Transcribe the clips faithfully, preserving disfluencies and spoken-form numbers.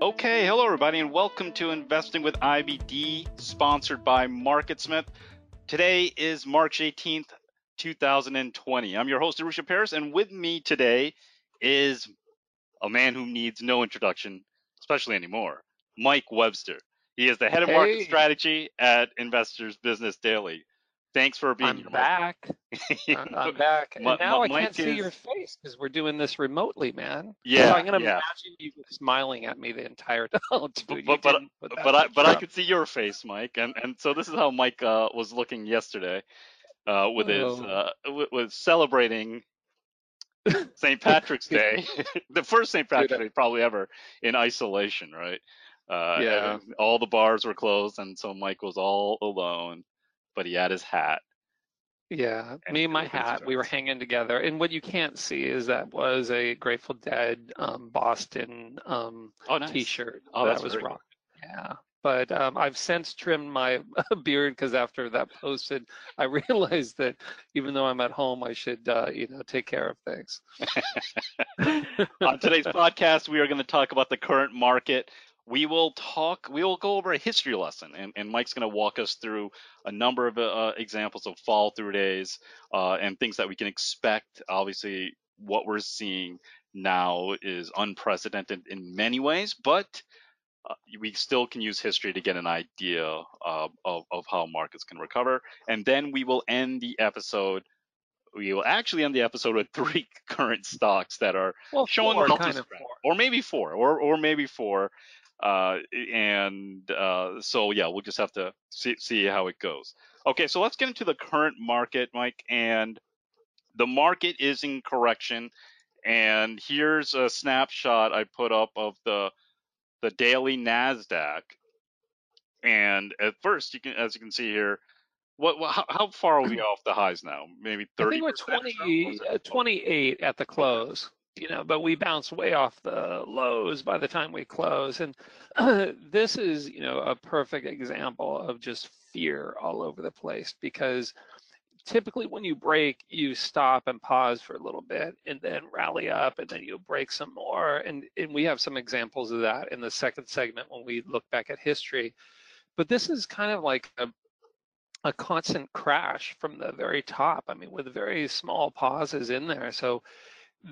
Okay, hello everybody and welcome to Investing with I B D, sponsored by MarketSmith. Today is March eighteenth, two thousand twenty. I'm your host, Arusha Paris, and with me today is a man who needs no introduction, especially anymore, Mike Webster. He is the head of hey. market strategy at Investors Business Daily. Thanks for being I'm here. Back. I'm, I'm back. And my, now my, I can't see is... your face because we're doing this remotely, man. Yeah. So I'm going to yeah. imagine you smiling at me the entire time. Oh, dude, but but, but, but I but up. I could see your face, Mike. And and so this is how Mike uh, was looking yesterday uh, with oh. his uh, w- was celebrating Saint Patrick's Day, the first Saint Patrick's Day probably ever in isolation, right? Uh, yeah. All the bars were closed, and so Mike was all alone. But he had his hat. Yeah, and me and my hat, we were hanging together. And what you can't see is that was a Grateful Dead um, Boston um, oh, nice. T-shirt. Oh, that was rock. Yeah, but um, I've since trimmed my beard because after that posted, I realized that even though I'm at home, I should, uh, you know, take care of things. On today's podcast, we are going to talk about the current market. We will talk, we will go over a history lesson, and, and Mike's going to walk us through a number of uh, examples of fall through days uh, and things that we can expect. Obviously, what we're seeing now is unprecedented in many ways, but uh, we still can use history to get an idea uh, of, of how markets can recover. And then we will end the episode. We will actually end the episode with three current stocks that are well, showing a healthy spread, or maybe four, or, or maybe four. Uh, and uh, so, yeah, we'll just have to see, see how it goes. Okay, so let's get into the current market, Mike. And the market is in correction. And here's a snapshot I put up of the the daily Nasdaq. And at first, you can, as you can see here, what, what how, how far are we off the highs now? Maybe thirty. I think we're twenty, uh, twenty-eight at the close. Okay. You know, but we bounce way off the lows by the time we close. And uh, this is, you know, a perfect example of just fear all over the place, because typically when you break, you stop and pause for a little bit and then rally up and then you break some more. And, and we have some examples of that in the second segment when we look back at history. But this is kind of like a a constant crash from the very top, I mean, with very small pauses in there. So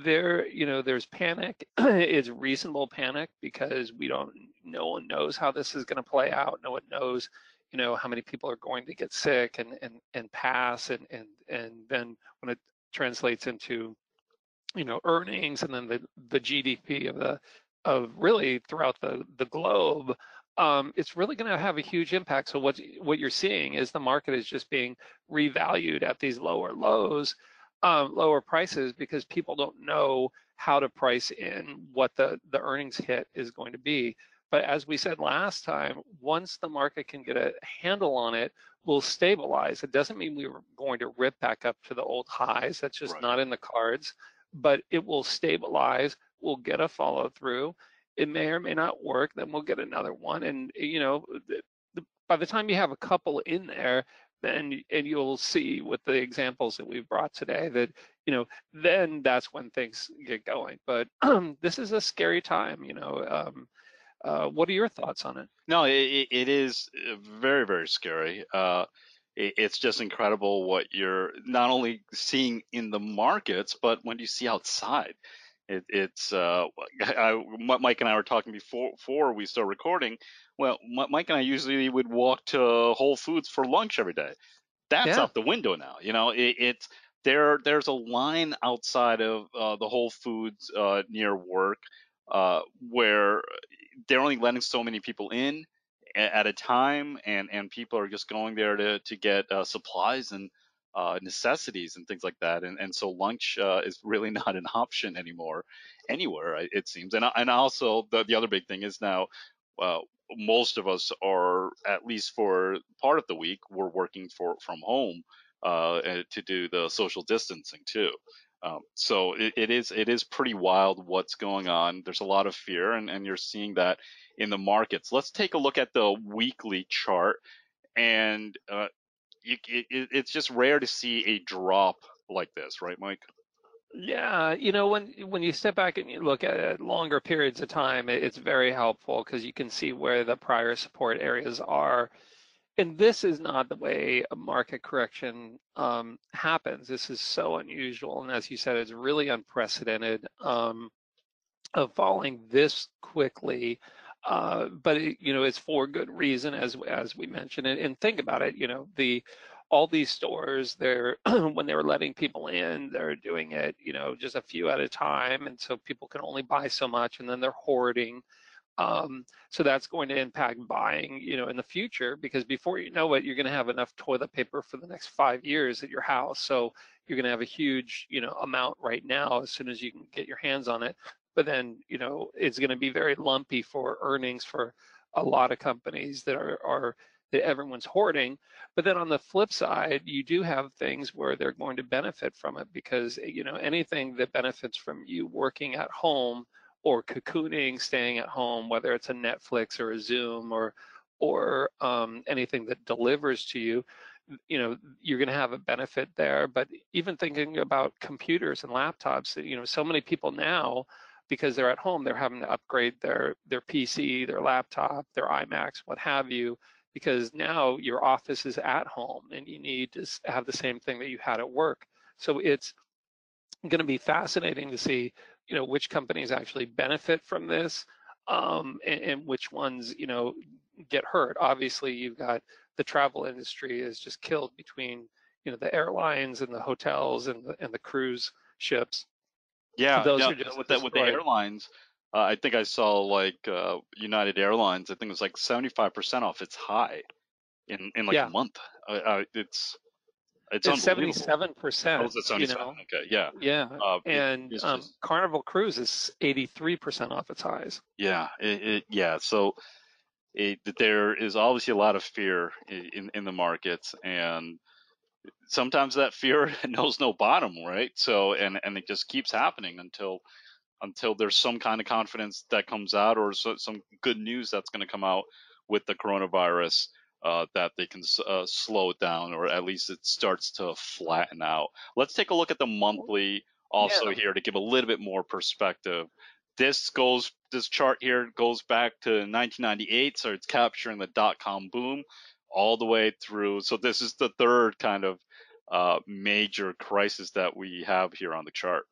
there, you know, there's panic. It's reasonable panic because we don't, no one knows how this is going to play out. No one knows, you know, how many people are going to get sick and, and, and pass. And, and, and then when it translates into, you know, earnings and then the, the G D P of the, of really throughout the, the globe, um, it's really going to have a huge impact. So what, what you're seeing is the market is just being revalued at these lower lows. Um, lower prices because people don't know how to price in what the, the earnings hit is going to be. But as we said last time, once the market can get a handle on it, we'll stabilize. It doesn't mean we were going to rip back up to the old highs. That's just right. Not in the cards, but it will stabilize. We'll get a follow through. It may or may not work. Then we'll get another one. And, you know, by the time you have a couple in there, And, and you'll see with the examples that we've brought today that, you know, then that's when things get going. But um, this is a scary time, you know. Um, uh, what are your thoughts on it? No, it, it is very, very scary. Uh, it, it's just incredible what you're not only seeing in the markets, but when you see outside. It, it's uh, I, Mike and I were talking before, before we started recording. Well, Mike and I usually would walk to Whole Foods for lunch every day. That's yeah. out the window now. You know, it, it's there. There's a line outside of uh, the Whole Foods uh, near work uh, where they're only letting so many people in at a time, and, and people are just going there to to get uh, supplies and. Uh, necessities and things like that, and and so lunch uh, is really not an option anymore anywhere, it seems. And and also the the other big thing is now uh, most of us are, at least for part of the week, we're working for from home uh, to do the social distancing too. Um, so it, it is it is pretty wild what's going on. There's a lot of fear, and and you're seeing that in the markets. Let's take a look at the weekly chart and. Uh, It, it, it's just rare to see a drop like this, right, Mike? Yeah, you know, when when you step back and you look at longer periods of time, it's very helpful because you can see where the prior support areas are. And this is not the way a market correction um, happens. This is so unusual. And as you said, it's really unprecedented um, of falling this quickly. Uh, but, it, you know, it's for good reason, as as we mentioned. And, and think about it, you know, the all these stores, they're when they were letting people in, they're doing it, you know, just a few at a time. And so people can only buy so much, and then they're hoarding. Um, so that's going to impact buying, you know, in the future, because before you know it, you're going to have enough toilet paper for the next five years at your house. So you're going to have a huge, you know, amount right now as soon as you can get your hands on it. But then, you know, it's going to be very lumpy for earnings for a lot of companies that are, are that everyone's hoarding. But then on the flip side, you do have things where they're going to benefit from it, because, you know, anything that benefits from you working at home or cocooning, staying at home, whether it's a Netflix or a Zoom or or um, anything that delivers to you, you know, you're going to have a benefit there. But even thinking about computers and laptops, you know, so many people now, because they're at home, they're having to upgrade their their P C, their laptop, their iMacs, what have you, because now your office is at home and you need to have the same thing that you had at work. So it's going to be fascinating to see, you know, which companies actually benefit from this um, and, and which ones, you know, get hurt. Obviously, you've got the travel industry is just killed between, you know, the airlines and the hotels and the, and the cruise ships. Yeah, those no, are just with, the, with the airlines, uh, I think I saw like uh, United Airlines, I think it was like seventy-five percent off its high in, in like yeah. a month. Uh, it's It's, it's seventy-seven percent. Oh, it's seventy-seven, you know? Okay, yeah. Yeah, uh, and it, um, just... Carnival Cruise is eighty-three percent off its highs. Yeah, it, it, yeah. So it, there is obviously a lot of fear in, in the markets, and sometimes that fear knows no bottom, right? So and, and it just keeps happening until until there's some kind of confidence that comes out, or so, some good news that's going to come out with the coronavirus. Uh, that they can uh, slow down, or at least it starts to flatten out. Let's take a look at the monthly also yeah. here to give a little bit more perspective. This goes, this chart here goes back to nineteen ninety-eight, so it's capturing the dot-com boom all the way through. So this is the third kind of uh, major crisis that we have here on the chart.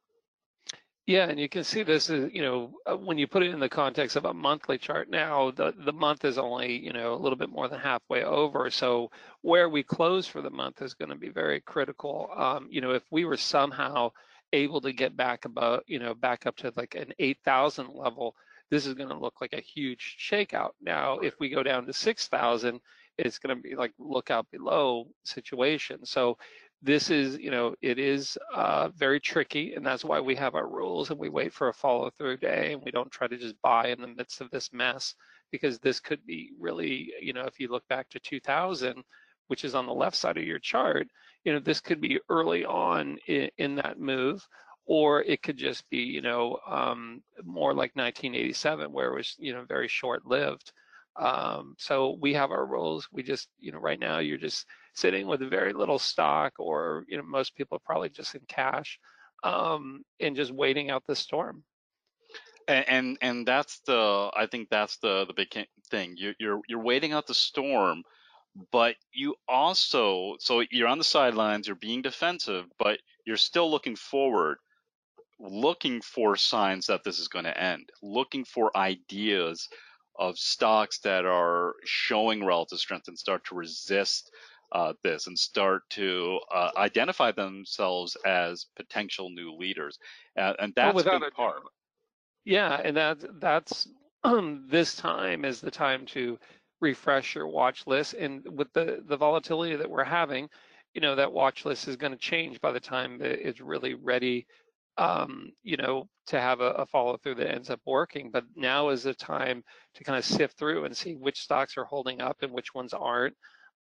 Yeah, and you can see this is, you know, when you put it in the context of a monthly chart now, the, the month is only, you know, a little bit more than halfway over. So where we close for the month is going to be very critical. Um, you know, if we were somehow able to get back above, you know, back up to like an eight thousand level, this is going to look like a huge shakeout. Now, if we go down to six thousand, it's going to be like look out below situation. So this is, you know, it is uh, very tricky, and that's why we have our rules and we wait for a follow-through day, and we don't try to just buy in the midst of this mess, because this could be really, you know, if you look back to two thousand, which is on the left side of your chart, you know, this could be early on in, in that move, or it could just be, you know, um, more like nineteen eighty-seven, where it was, you know, very short-lived. Um, so we have our rules. We just, you know, right now you're just sitting with very little stock, or, you know, most people are probably just in cash, um, and just waiting out the storm. And, and, and that's the, I think that's the, the big thing. You, you're, you're waiting out the storm, but you also, so you're on the sidelines, you're being defensive, but you're still looking forward, looking for signs that this is going to end, looking for ideas of stocks that are showing relative strength and start to resist uh, this and start to uh, identify themselves as potential new leaders. Uh, and that's oh, a big part. Yeah, and that, that's um, this time is the time to refresh your watch list. And with the, the volatility that we're having, you know, that watch list is going to change by the time it's really ready, um, you know, to have a, a follow through that ends up working. But now is the time to kind of sift through and see which stocks are holding up and which ones aren't.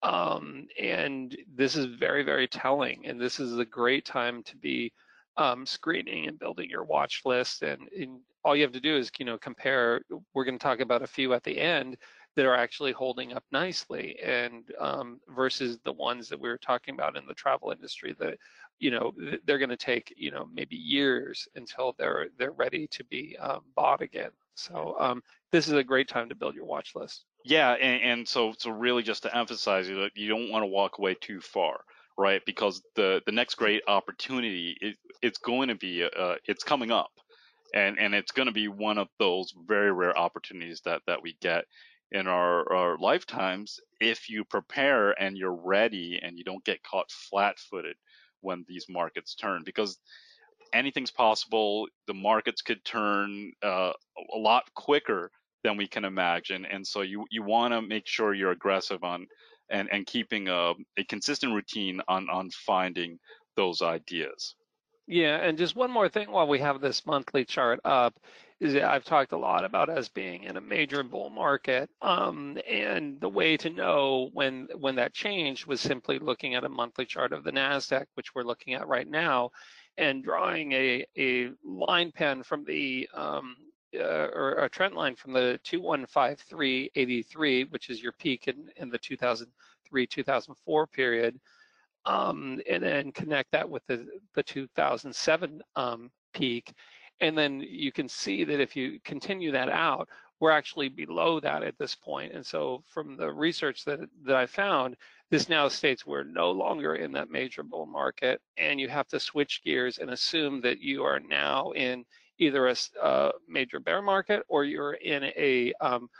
Um, and this is very, very telling. And this is a great time to be um, screening and building your watch list. And, and all you have to do is, you know, compare. We're going to talk about a few at the end that are actually holding up nicely, and um, versus the ones that we were talking about in the travel industry that you know, they're going to take, you know, maybe years until they're they're ready to be um, bought again. So um, this is a great time to build your watch list. Yeah, and, and so so really just to emphasize that you don't want to walk away too far, right? Because the the next great opportunity is it's going to be uh, it's coming up, and and it's going to be one of those very rare opportunities that that we get in our, our lifetimes if you prepare and you're ready and you don't get caught flat-footed when these markets turn, because anything's possible. The markets could turn uh, a lot quicker than we can imagine, and so you you want to make sure you're aggressive on and and keeping a, a consistent routine on on finding those ideas. Yeah, and just one more thing while we have this monthly chart up is that I've talked a lot about us being in a major bull market, um, and the way to know when when that changed was simply looking at a monthly chart of the NASDAQ, which we're looking at right now, and drawing a, a line pen from the, um, uh, or a trend line from the two one five three eighty-three, which is your peak in, in the two thousand three, two thousand four period, Um, and then connect that with the, the two thousand seven um, peak. And then you can see that if you continue that out, we're actually below that at this point. And so from the research that, that I found, this now states we're no longer in that major bull market, and you have to switch gears and assume that you are now in either a uh, major bear market, or you're in a, um,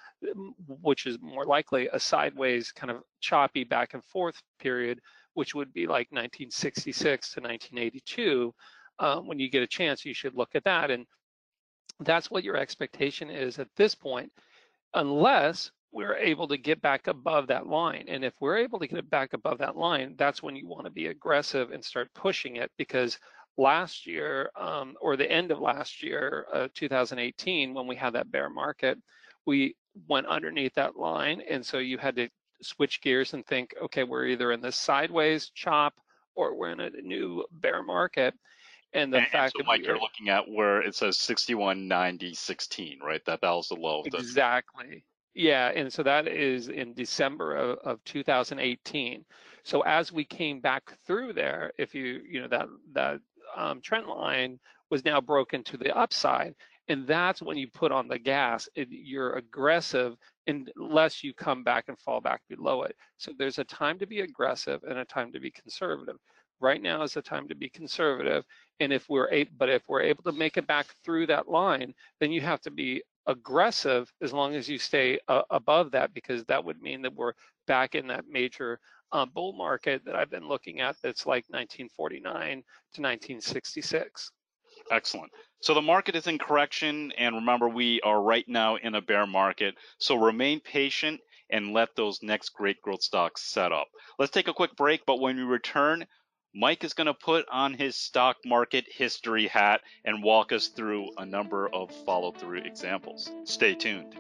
which is more likely, a sideways kind of choppy back and forth period, which would be like nineteen sixty-six to nineteen eighty-two. Um, when you get a chance, you should look at that. And that's what your expectation is at this point, unless we're able to get back above that line. And if we're able to get it back above that line, that's when you want to be aggressive and start pushing it, because last year, um, or the end of last year, uh, two thousand eighteen, when we had that bear market, we went underneath that line. And so you had to switch gears and think, okay, we're either in this sideways chop or we're in a new bear market. And the and, fact and so, Mike, that you're looking at where it says sixty-one ninety sixteen, right? That that was the low. Exactly. Yeah, and so that is in December of, of two thousand eighteen. So as we came back through there, if you you know that that um, trend line was now broken to the upside, and that's when you put on the gas. It, you're aggressive unless you come back and fall back below it. So there's a time to be aggressive and a time to be conservative. Right now is the time to be conservative, and if we're able, but if we're able to make it back through that line, then you have to be aggressive as long as you stay uh, above that, because that would mean that we're back in that major uh, bull market that I've been looking at, that's like nineteen forty-nine to nineteen sixty-six. Excellent. So the market is in correction, and remember, we are right now in a bear market, so remain patient and let those next great growth stocks set up. Let's take a quick break, but when we return, Mike is going to put on his stock market history hat and walk us through a number of follow-through examples. Stay tuned.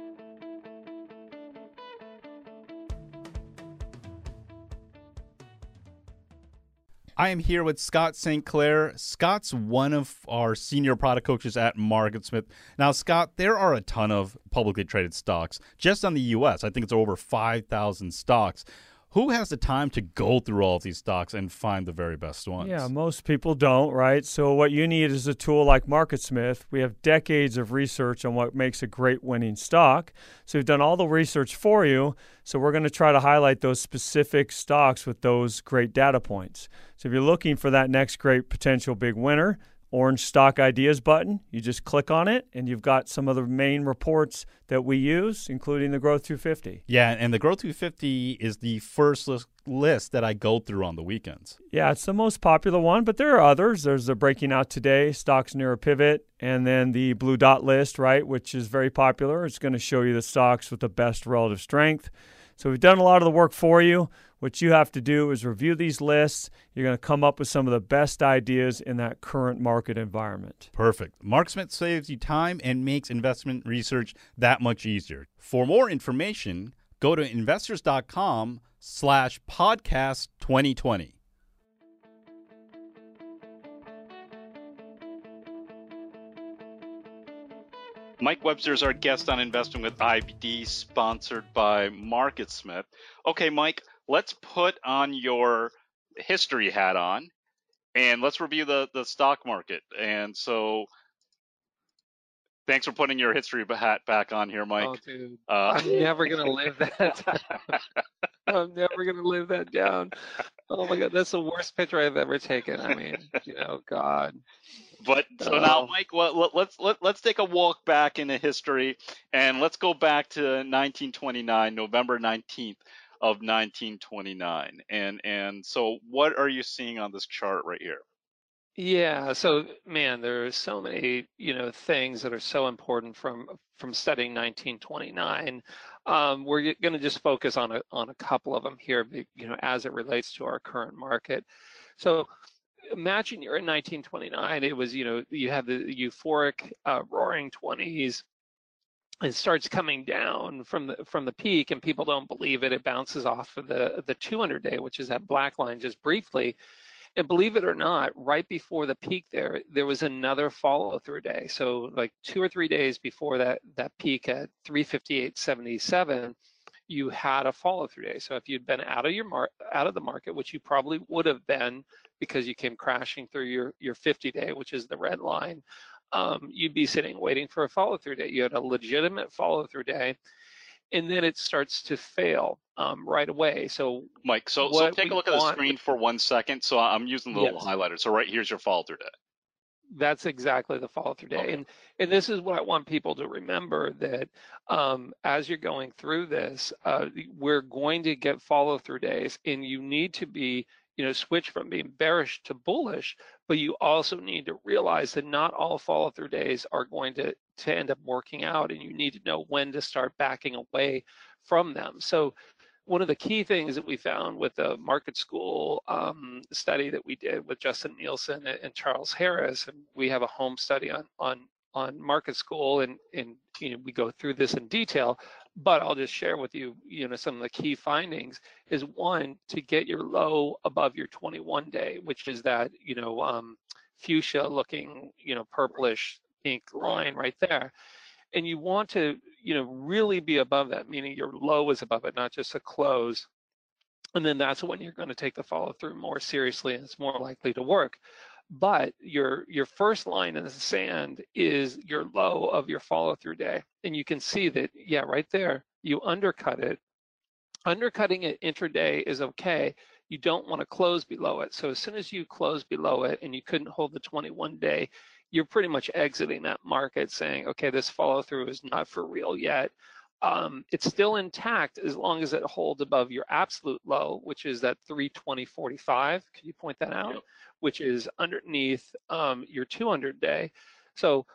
I am here with Scott Saint Clair. Scott's one of our senior product coaches at MarketSmith. Now, Scott, there are a ton of publicly traded stocks just on the U S. I think it's over five thousand stocks. Who has the time to go through all of these stocks and find the very best ones? Yeah, most people don't, right? So what you need is a tool like MarketSmith. We have decades of research on what makes a great winning stock. So we've done all the research for you. So we're going to try to highlight those specific stocks with those great data points. So if you're looking for that next great potential big winner, orange stock ideas button, you just click on it, and you've got some of the main reports that we use, including the Growth two fifty. Yeah, and the Growth two fifty is the first list, list that I go through on the weekends. Yeah, it's the most popular one, but there are others. There's the Breaking Out Today, Stocks Near a Pivot, and then the Blue Dot List, right, which is very popular. It's going to show you the stocks with the best relative strength. So we've done a lot of the work for you. What you have to do is review these lists. You're going to come up with some of the best ideas in that current market environment. Perfect. MarketSmith saves you time and makes investment research that much easier. For more information, go to investors.com slash podcast 2020. Mike Webster is our guest on Investing with I B D, sponsored by MarketSmith. Okay, Mike, let's put on your history hat on and let's review the, the stock market. And so thanks for putting your history hat back on here, Mike. Oh, dude. Uh, I'm never going to live that down. I'm never going to live that down. Oh, my God. That's the worst picture I've ever taken. I mean, you know, God. But so now, Mike, well, let's let, let's take a walk back into history, and let's go back to nineteen twenty-nine, November nineteenth of nineteen twenty-nine. And and so what are you seeing on this chart right here? Yeah, so man, there are so many, you know, things that are so important from from studying nineteen twenty-nine. Um, we're going to just focus on a on a couple of them here, you know, as it relates to our current market. So imagine you're in nineteen twenty-nine. It was, you know, you have the euphoric uh, roaring twenties. It starts coming down from the from the peak, and people don't believe it. It bounces off of the the two hundred day, which is that black line, just briefly. And believe it or not, right before the peak there, there was another follow-through day. So like two or three days before that that peak at three fifty-eight seventy-seven, you had a follow-through day. So if you'd been out of your mar out of the market, which you probably would have been because you came crashing through your your fifty day, which is the red line, um, you'd be sitting waiting for a follow-through day. You had a legitimate follow-through day. And then it starts to fail um, right away. So, Mike, so, so take a look at the screen for one second. So I'm using the little yes. highlighter. So right here's your follow through day. That's exactly the follow through day. Okay. And and this is what I want people to remember, that um, as you're going through this, uh, we're going to get follow through days, and you need to be, you know, switch from being bearish to bullish, but you also need to realize that not all follow through days are going to, to end up working out, and you need to know when to start backing away from them. So one of the key things that we found with the market school um, study that we did with Justin Nielsen and, and Charles Harris, and we have a home study on on, on market school, and, and you know, we go through this in detail, but I'll just share with you, you know, some of the key findings is, one, to get your low above your twenty-one day, which is that, you know, um, fuchsia looking, you know, purplish pink line right there. And you want to, you know, really be above that, meaning your low is above it, not just a close. And then that's when you're going to take the follow through more seriously, and it's more likely to work. But your your first line in the sand is your low of your follow-through day, and you can see that, yeah, right there you undercut it. Undercutting it intraday is okay. You don't want to close below it. So as soon as you close below it and you couldn't hold the twenty-one day, you're pretty much exiting that market saying, okay, this follow-through is not for real yet. Um, it's still intact as long as it holds above your absolute low, which is that three twenty forty-five. Can you point that out? Yep. Which is underneath um, your two hundred day. So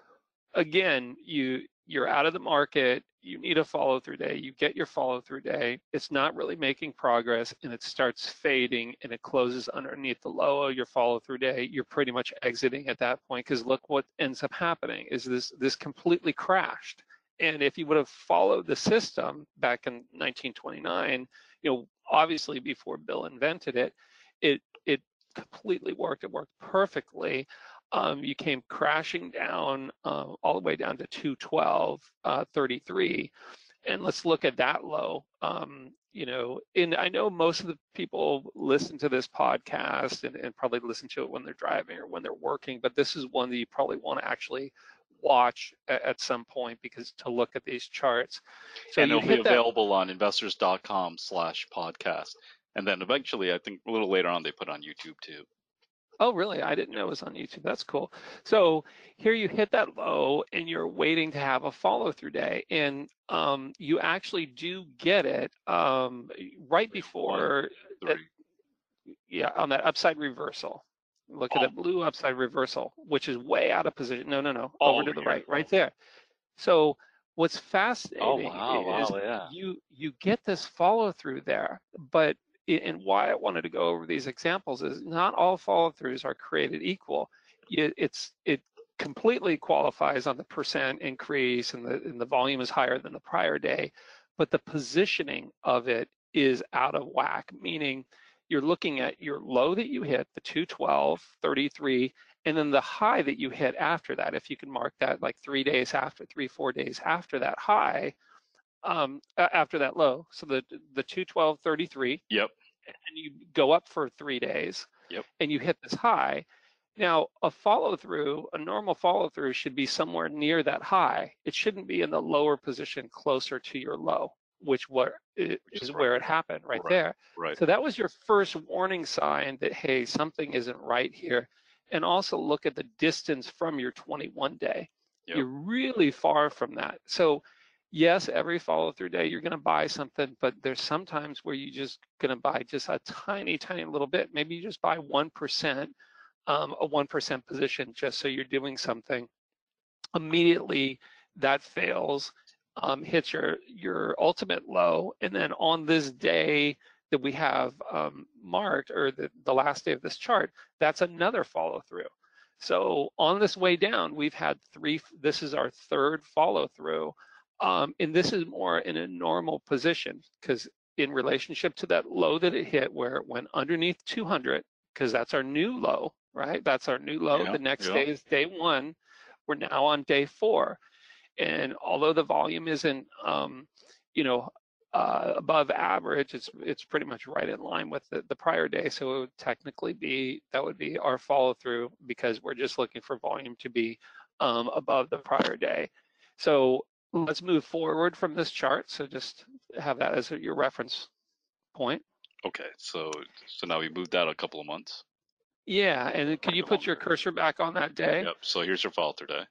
again, you you're out of the market. You need a follow through day. You get your follow through day. It's not really making progress, and it starts fading, and it closes underneath the low of your follow through day. You're pretty much exiting at that point, because look what ends up happening is this this completely crashed. And if you would have followed the system back in nineteen twenty-nine, you know, obviously before Bill invented it, it it completely worked. It worked perfectly. Um, you came crashing down uh, all the way down to two twelve thirty-three, and let's look at that low. Um, you know, and I know most of the people listen to this podcast and, and probably listen to it when they're driving or when they're working, but this is one that you probably want to actually watch at some point, because to look at these charts. So, and it'll be available that on investors dot com slash podcast, and then eventually I think a little later on they put on YouTube too. Oh really? I didn't know it was on YouTube. That's cool. So here you hit that low and you're waiting to have a follow-through day, and um you actually do get it um right before that, yeah, on that upside reversal. Look at that blue upside reversal, which is way out of position. No, no, no. Over to the right, right there. So what's fascinating is you you get this follow through there, but and why I wanted to go over these examples is not all follow throughs are created equal. It's it completely qualifies on the percent increase, and the and the volume is higher than the prior day, but the positioning of it is out of whack, meaning you're looking at your low that you hit, the two twelve thirty-three, and then the high that you hit after that. If you can mark that like three days after, three, four days after that high, um, after that low. So the the two twelve thirty-three. Yep. And you go up for three days. yep. and you hit this high. Now, a follow-through, a normal follow-through should be somewhere near that high. It shouldn't be in the lower position closer to your low, which, what, it, which is, is right. where it happened, right, right there. Right. So that was your first warning sign that, hey, something isn't right here. And also look at the distance from your twenty-one day. Yep. You're really far from that. So yes, every follow-through day you're going to buy something, but there's sometimes where you're just going to buy just a tiny, tiny little bit. Maybe you just buy one percent. Um, a one percent position just so you're doing something. Immediately that fails, um, hits your, your ultimate low. And then on this day that we have um, marked, or the, the last day of this chart, that's another follow through. So on this way down, we've had three, this is our third follow through. Um, and this is more in a normal position, because in relationship to that low that it hit where it went underneath two hundred, because that's our new low. Right, that's our new low. Yeah, the next yeah. day is day one. We're now on day four, and although the volume isn't, um, you know, uh, above average, it's it's pretty much right in line with the, the prior day. So it would technically be that would be our follow through, because we're just looking for volume to be um, above the prior day. So let's move forward from this chart. So just have that as your reference point. Okay, so so now we moved out a couple of months. Yeah, and can you put your cursor back on that day? Yep, so here's your follow-through day.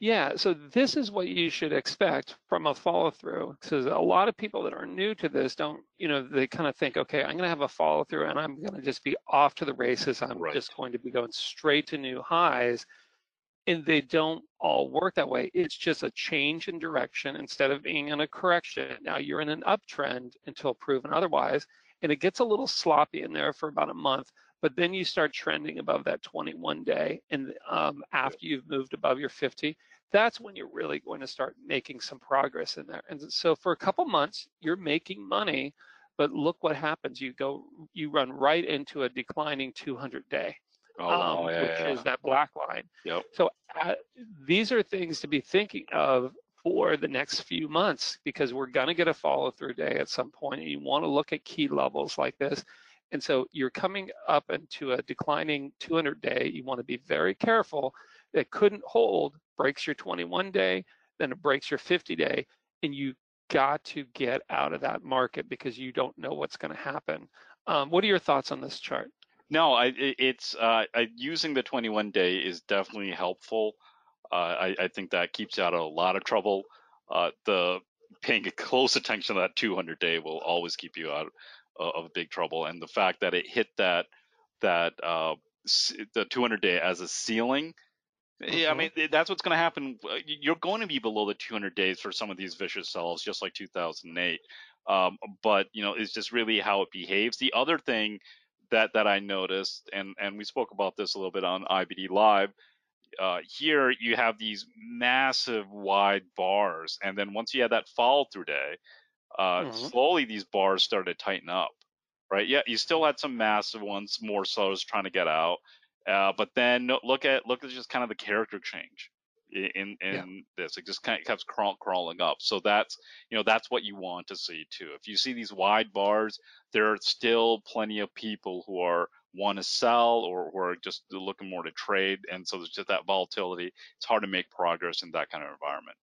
Yeah, so this is what you should expect from a follow-through. So a lot of people that are new to this don't, you know, they kind of think, okay, I'm going to have a follow-through and I'm going to just be off to the races. I'm right. just going to be going straight to new highs. And they don't all work that way. It's just a change in direction instead of being in a correction. Now you're in an uptrend until proven otherwise, and it gets a little sloppy in there for about a month. But then you start trending above that twenty-one day, and um, after you've moved above your fifty, that's when you're really going to start making some progress in there. And so for a couple months, you're making money, but look what happens. You go, you run right into a declining two hundred day, oh, um, yeah, which yeah. is that black line. Yep. So uh, these are things to be thinking of for the next few months, because we're going to get a follow through day at some point, and you want to look at key levels like this. And so you're coming up into a declining two hundred day. You want to be very careful. That couldn't hold, breaks your twenty-one day, then it breaks your fifty day, and you got to get out of that market because you don't know what's going to happen. Um, what are your thoughts on this chart? No, I, it's uh, I, using the twenty-one day is definitely helpful. Uh, I, I think that keeps you out of a lot of trouble. Uh, the paying close attention to that two hundred day will always keep you out of big trouble, and the fact that it hit that that uh the two hundred day as a ceiling, mm-hmm. yeah, I mean that's what's going to happen. You're going to be below the two hundred days for some of these vicious sells, just like two thousand eight. Um, but you know, it's just really how it behaves. The other thing that that I noticed, and and we spoke about this a little bit on I B D Live. Uh, here you have these massive wide bars, and then once you had that follow through day. Uh, mm-hmm. Slowly, these bars started to tighten up, right? Yeah, you still had some massive ones, more sellers trying to get out, uh, but then look at look at just kind of the character change in in yeah. this. It just kind of kept crawl, crawling up. So that's you know that's what you want to see too. If you see these wide bars, there are still plenty of people who are want to sell or who are just looking more to trade, and so there's just that volatility. It's hard to make progress in that kind of environment.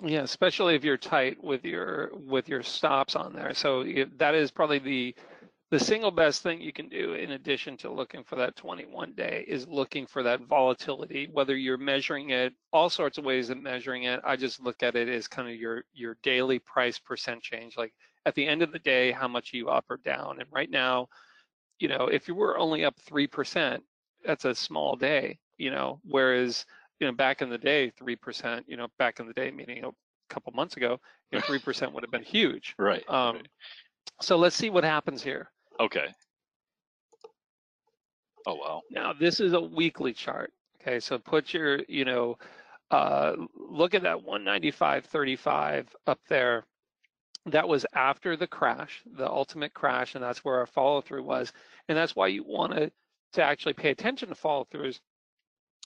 Yeah, especially if you're tight with your with your stops on there. So if, that is probably the the single best thing you can do in addition to looking for that twenty-one day is looking for that volatility, whether you're measuring it, all sorts of ways of measuring it. I just look at it as kind of your your daily price percent change. Like at the end of the day, how much are you up or down? And right now, you know, if you were only up three percent, that's a small day, you know, whereas you know, back in the day, three percent. You know, back in the day, meaning a couple months ago, you know, three percent would have been huge. Right. Um, right. So let's see what happens here. Okay. Oh wow. Now this is a weekly chart. Okay, so put your, you know, uh, look at that one ninety-five thirty-five up there. That was after the crash, the ultimate crash, and that's where our follow through was, and that's why you want to to actually pay attention to follow throughs.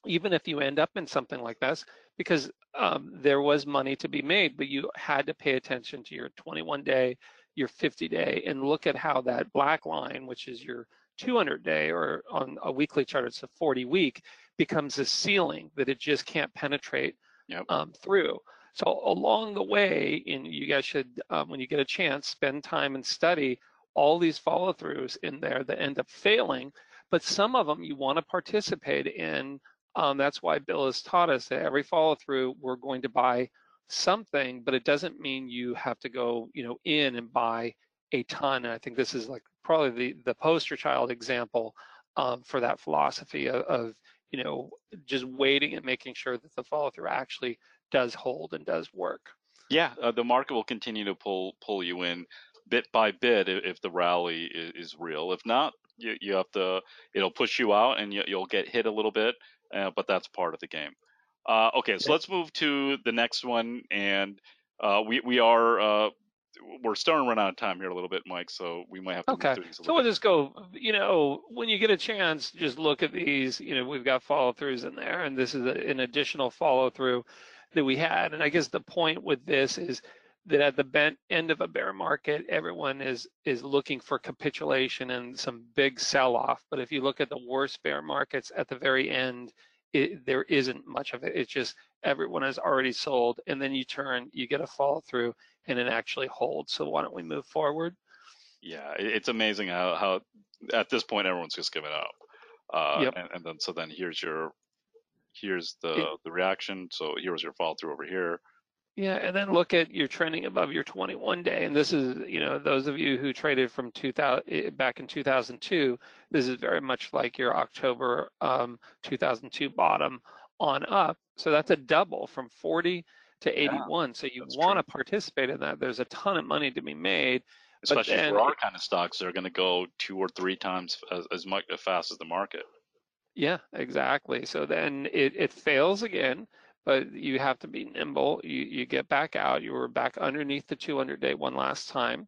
Even if you end up in something like this, because um, there was money to be made, but you had to pay attention to your twenty-one day, your fifty day, and look at how that black line, which is your two hundred day or on a weekly chart, it's a forty week, becomes a ceiling that it just can't penetrate yep. um, through. So along the way, and you guys should, um, when you get a chance, spend time and study all these follow-throughs in there that end up failing, but some of them you want to participate in. Um, that's why Bill has taught us that every follow-through we're going to buy something, but it doesn't mean you have to go, you know, in and buy a ton. And I think this is like probably the the poster child example um, for that philosophy of, of, you know, just waiting and making sure that the follow-through actually does hold and does work. Yeah, uh, the market will continue to pull pull you in bit by bit if the rally is, is real. If not, you, you have to, it'll push you out and you, you'll get hit a little bit, uh, but that's part of the game. Uh, okay, so let's move to the next one, and uh, we we are uh, we're starting to run out of time here a little bit, Mike. So we might have to. Okay. Move through these a little so we'll bit. Just go. You know, when you get a chance, just look at these. You know, we've got follow throughs in there, and this is a, an additional follow through that we had. And I guess the point with this is that at the bent end of a bear market, everyone is is looking for capitulation and some big sell off. But if you look at the worst bear markets at the very end, It, there isn't much of it. It's just everyone has already sold, and then you turn, you get a follow through, and it actually holds. So why don't we move forward? Yeah, it's amazing how, how at this point everyone's just giving up. Uh, yep. and, and then so then here's your here's the it, the reaction. So here's your follow through over here. Yeah, and then look at your trending above your twenty-one day, and this is, you know, those of you who traded from two thousand back in two thousand two. This is very much like your October um, two thousand two bottom on up. So that's a double from forty to eighty-one. Yeah, so you want to participate in that. There's a ton of money to be made. Especially then, for our kind of stocks, they're going to go two or three times as, as much as fast as the market. Yeah, exactly. So then it, it fails again, but you have to be nimble. You, you get back out. You were back underneath the two hundred day one last time.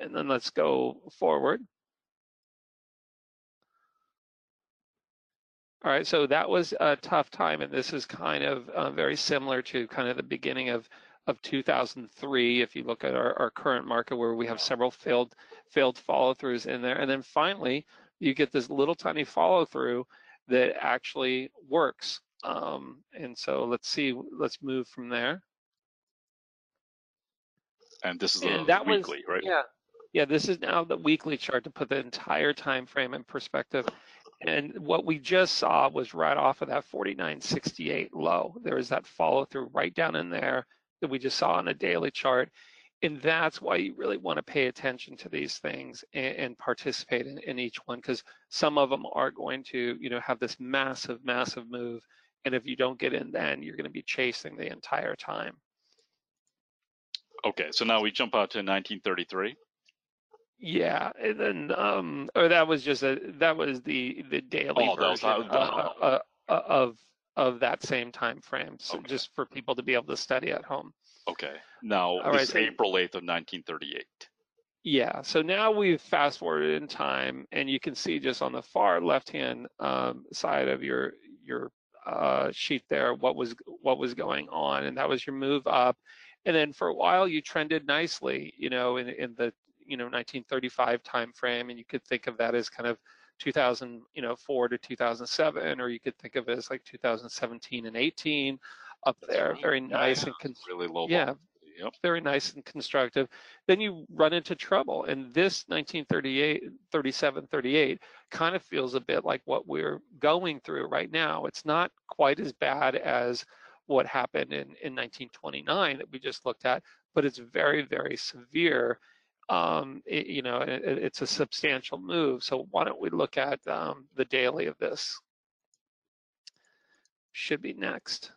And then let's go forward. All right, so that was a tough time, and this is kind of uh, very similar to kind of the beginning of, of two thousand three. If you look at our, our current market, where we have several failed failed follow-throughs in there, and then finally you get this little tiny follow-through that actually works. Um, and so let's see, let's move from there. And this is the weekly, was, right? Yeah, yeah. This is now the weekly chart to put the entire time frame in perspective. And what we just saw was right off of that forty-nine sixty-eight low. There is that follow through right down in there that we just saw on a daily chart. And that's why you really want to pay attention to these things and, and participate in, in each one, because some of them are going to, you know, have this massive, massive move. And if you don't get in, then you're going to be chasing the entire time. Okay, so now we jump out to nineteen thirty-three. Yeah, and then um, or that was just a that was the the daily oh, version was, uh, uh, uh, of of that same time frame. So okay. Just for people to be able to study at home. Okay. Now All this right, is so, April eighth of nineteen thirty-eight. Yeah. So now we've fast forwarded in time, and you can see just on the far left hand um, side of your your uh, sheet there what was what was going on, and that was your move up, and then for a while you trended nicely, you know, in in the you know nineteen thirty-five time frame, and you could think of that as kind of two thousand, you know, four to two thousand seven, or you could think of it as like two thousand seventeen and eighteen up That's there, right. very nice yeah. and really low. Yeah, yep. very nice and constructive. Then you run into trouble, and this nineteen thirty-eight, thirty-seven, thirty-eight kind of feels a bit like what we're going through right now. It's not quite as bad as what happened in in nineteen twenty-nine that we just looked at, but it's very, very severe. Um, it, you know, it, it's a substantial move. So why don't we look at um, the daily of this? Should be next.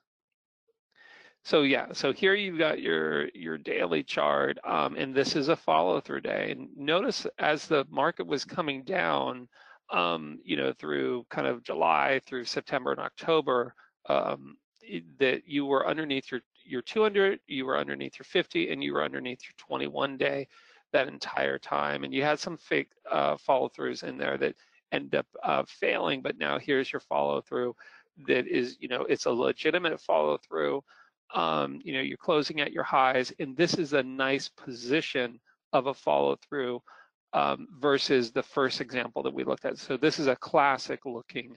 So yeah, so here you've got your your daily chart, um, and this is a follow-through day. And notice as the market was coming down, um, you know, through kind of July through September and October, um, that you were underneath your your two hundred, you were underneath your fifty, and you were underneath your twenty-one day. That entire time, and you had some fake uh, follow-throughs in there that end up uh, failing, but now here's your follow-through that is, you know, it's a legitimate follow-through. Um, you know, you're closing at your highs, and this is a nice position of a follow-through um, versus the first example that we looked at. So this is a classic looking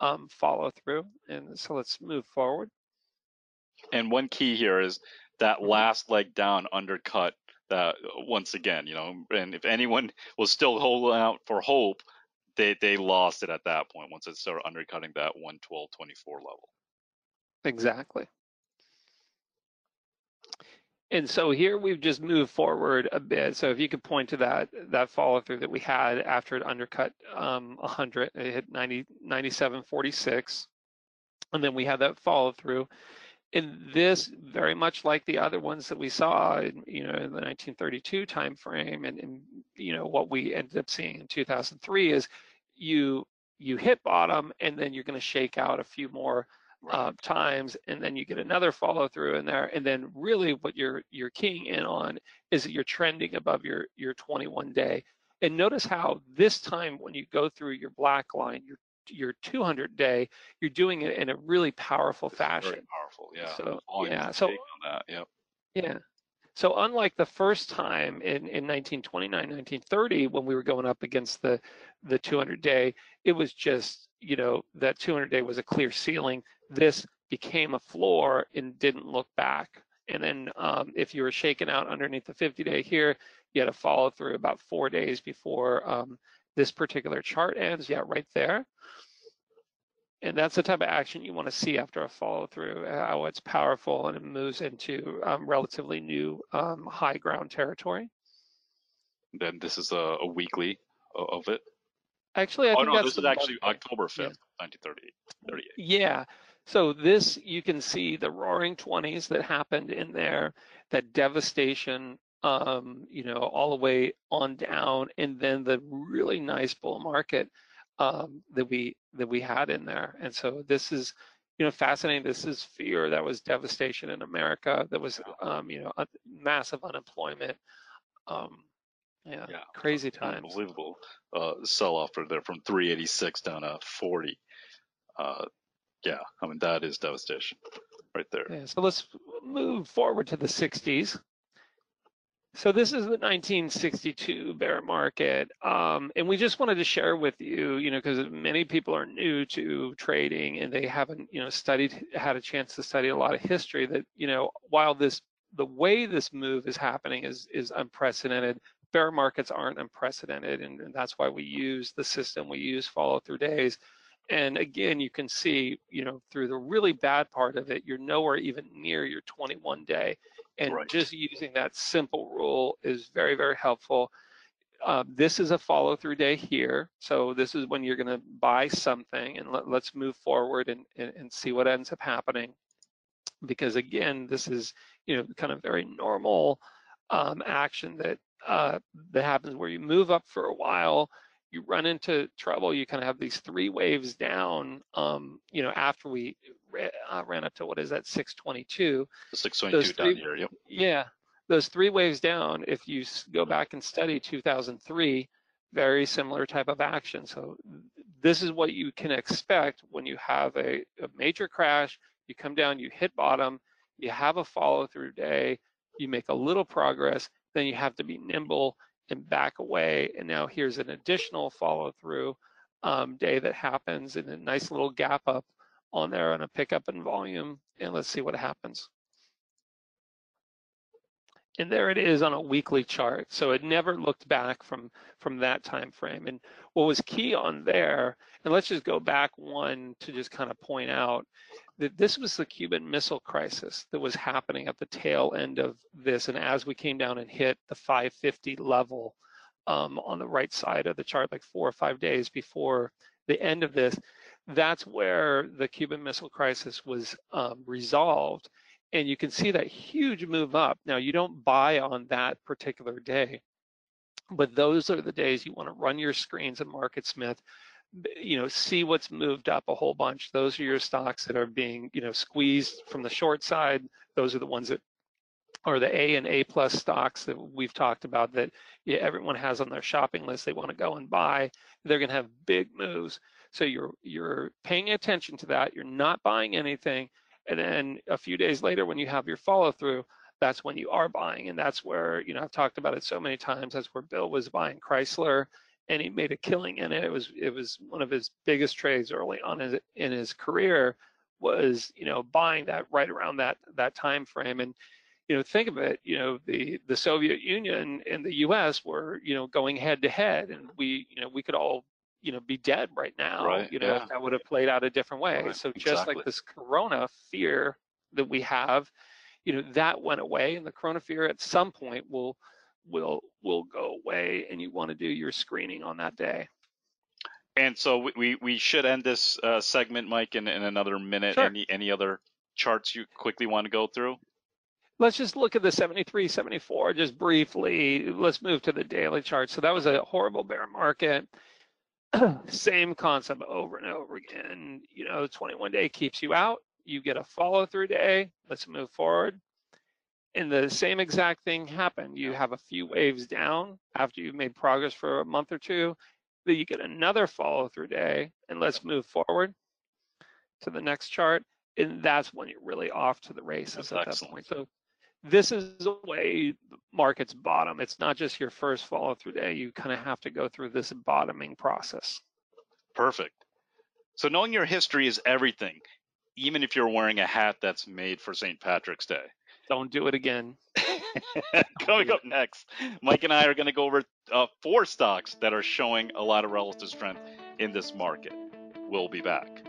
um, follow through. And so let's move forward. And one key here is that last leg down undercut that once again, you know, and if anyone was still holding out for hope, they, they lost it at that point once it started undercutting that one twelve twenty-four level. Exactly. And so here we've just moved forward a bit. So if you could point to that that follow through that we had after it undercut um, one hundred, it hit ninety, ninety-seven forty-six, and then we had that follow through. And this, very much like the other ones that we saw, in, you know, in the nineteen thirty-two time frame, and, and you know what we ended up seeing in two thousand three is you you hit bottom, and then you're going to shake out a few more. Uh, times, and then you get another follow through in there, and then really what you're you're keying in on is that you're trending above your your twenty-one day. And notice how this time when you go through your black line, your your two hundred day, you're doing it in a really powerful it's fashion. Very powerful, yeah. So yeah, so on that. Yep. Yeah. So unlike the first time in, in nineteen twenty-nine, nineteen thirty, when we were going up against the the two hundred day, it was just, you know, that two hundred day was a clear ceiling. This became a floor and didn't look back. And then um, if you were shaken out underneath the fifty day here, you had to follow through about four days before um, this particular chart ends. Yeah, right there. And that's the type of action you want to see after a follow through, how it's powerful and it moves into um, relatively new um, high ground territory. Then this is a, a weekly of it. Actually, I oh, think no, that's this is actually Monday. October fifth, yeah. nineteen thirty-eight. Yeah. So this, you can see the roaring twenties that happened in there, that devastation, um, you know, all the way on down, and then the really nice bull market um, that we that we had in there. And so this is, you know, fascinating. This is fear. That was devastation in America. That was, um, you know, massive unemployment. Um, Yeah, yeah, crazy times. Unbelievable uh, sell-off right there from three eighty-six down to forty. Uh, yeah, I mean, that is devastation right there. Yeah, so let's move forward to the sixties. So this is the nineteen sixty-two bear market. Um, and we just wanted to share with you, you know, because many people are new to trading and they haven't, you know, studied, had a chance to study a lot of history that, you know, while this, the way this move is happening is is unprecedented. Bear markets aren't unprecedented, and, and that's why we use the system we use, follow through days. And again, you can see, you know, through the really bad part of it, you're nowhere even near your twenty-one day, and right. Just using that simple rule is very, very helpful. Uh, this is a follow through day here, so this is when you're going to buy something, and let, let's move forward and, and, and see what ends up happening, because again, this is, you know, kind of very normal um, action that Uh, that happens where you move up for a while, you run into trouble, you kind of have these three waves down, um, you know, after we re uh, ran up to, what is that, six twenty-two? six twenty-two down here, yep. Yeah, those three waves down, if you go back and study two thousand three, very similar type of action. So this is what you can expect when you have a, a major crash, you come down, you hit bottom, you have a follow-through day, you make a little progress, then you have to be nimble and back away. And now here's an additional follow through um, day that happens, and a nice little gap up on there and a pickup in volume. And let's see what happens. And there it is on a weekly chart. So it never looked back from, from that time frame. And what was key on there, and let's just go back one to just kind of point out that this was the Cuban Missile Crisis that was happening at the tail end of this. And as we came down and hit the five fifty level um, on the right side of the chart, like four or five days before the end of this, that's where the Cuban Missile Crisis was um, resolved. And you can see that huge move up. Now, you don't buy on that particular day, but those are the days you want to run your screens at MarketSmith, you know, see what's moved up a whole bunch. Those are your stocks that are being, you know, squeezed from the short side. Those are the ones that are the A and A plus stocks that we've talked about that yeah, everyone has on their shopping list. They want to go and buy. They're going to have big moves. So you're you're paying attention to that. You're not buying anything. And then a few days later, when you have your follow through, that's when you are buying. And that's where, you know, I've talked about it so many times, that's where Bill was buying Chrysler, and he made a killing in it. It was it was one of his biggest trades early on in, in his career, was, you know, buying that right around that that time frame. And, you know, think of it, you know, the the Soviet Union and the U S were, you know, going head to head, and we, you know, we could all, you know, be dead right now, right, you know, yeah. if that would have played out a different way. Right, so just exactly. like this Corona fear that we have, you know, that went away, and the Corona fear at some point will will will go away, and you want to do your screening on that day. And so we we, we should end this uh, segment, Mike, in, in another minute. Sure. Any any other charts you quickly want to go through? Let's just look at the seventy-three, seventy-four, just briefly. Let's move to the daily chart. So that was a horrible bear market. Same concept over and over again. You know, twenty-one day keeps you out. You get a follow-through day. Let's move forward. And the same exact thing happened. You have a few waves down after you've made progress for a month or two. Then you get another follow-through day, and let's move forward to the next chart. And that's when you're really off to the races that's at excellent. That point. So this is the way the markets bottom. It's not just your first follow-through day. You kind of have to go through this bottoming process. Perfect. So knowing your history is everything, even if you're wearing a hat that's made for Saint Patrick's Day. Don't do it again. Coming up next, Mike and I are going to go over uh, four stocks that are showing a lot of relative strength in this market. We'll be back.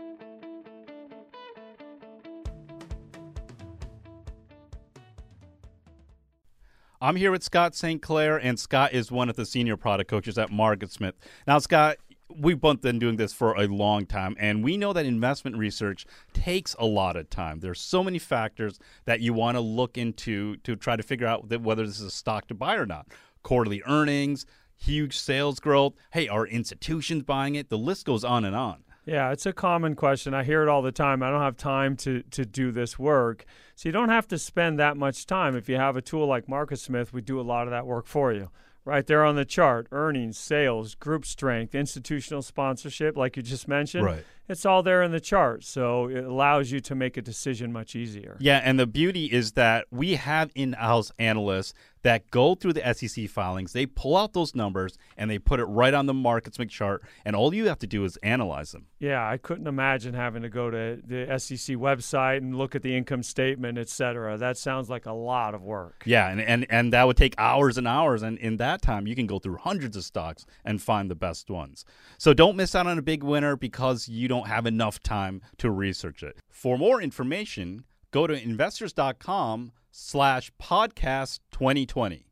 I'm here with Scott Saint Clair, and Scott is one of the senior product coaches at MarketSmith. Now, Scott, we've both been doing this for a long time, and we know that investment research takes a lot of time. There's so many factors that you want to look into to try to figure out that whether this is a stock to buy or not. Quarterly earnings, huge sales growth. Hey, are institutions buying it? The list goes on and on. Yeah, it's a common question. I hear it all the time. I don't have time to, to do this work. So you don't have to spend that much time. If you have a tool like MarketSmith, we do a lot of that work for you. Right there on the chart, earnings, sales, group strength, institutional sponsorship, like you just mentioned. Right. It's all there in the chart, so it allows you to make a decision much easier. Yeah, and the beauty is that we have in-house analysts that go through the S E C filings. They pull out those numbers, and they put it right on the MarketSmith chart, and all you have to do is analyze them. Yeah, I couldn't imagine having to go to the S E C website and look at the income statement, et cetera. That sounds like a lot of work. Yeah, and, and, and that would take hours and hours, and in that time, you can go through hundreds of stocks and find the best ones. So don't miss out on a big winner because you don't don't have enough time to research it. For more information, go to investors.com slash podcast 2020.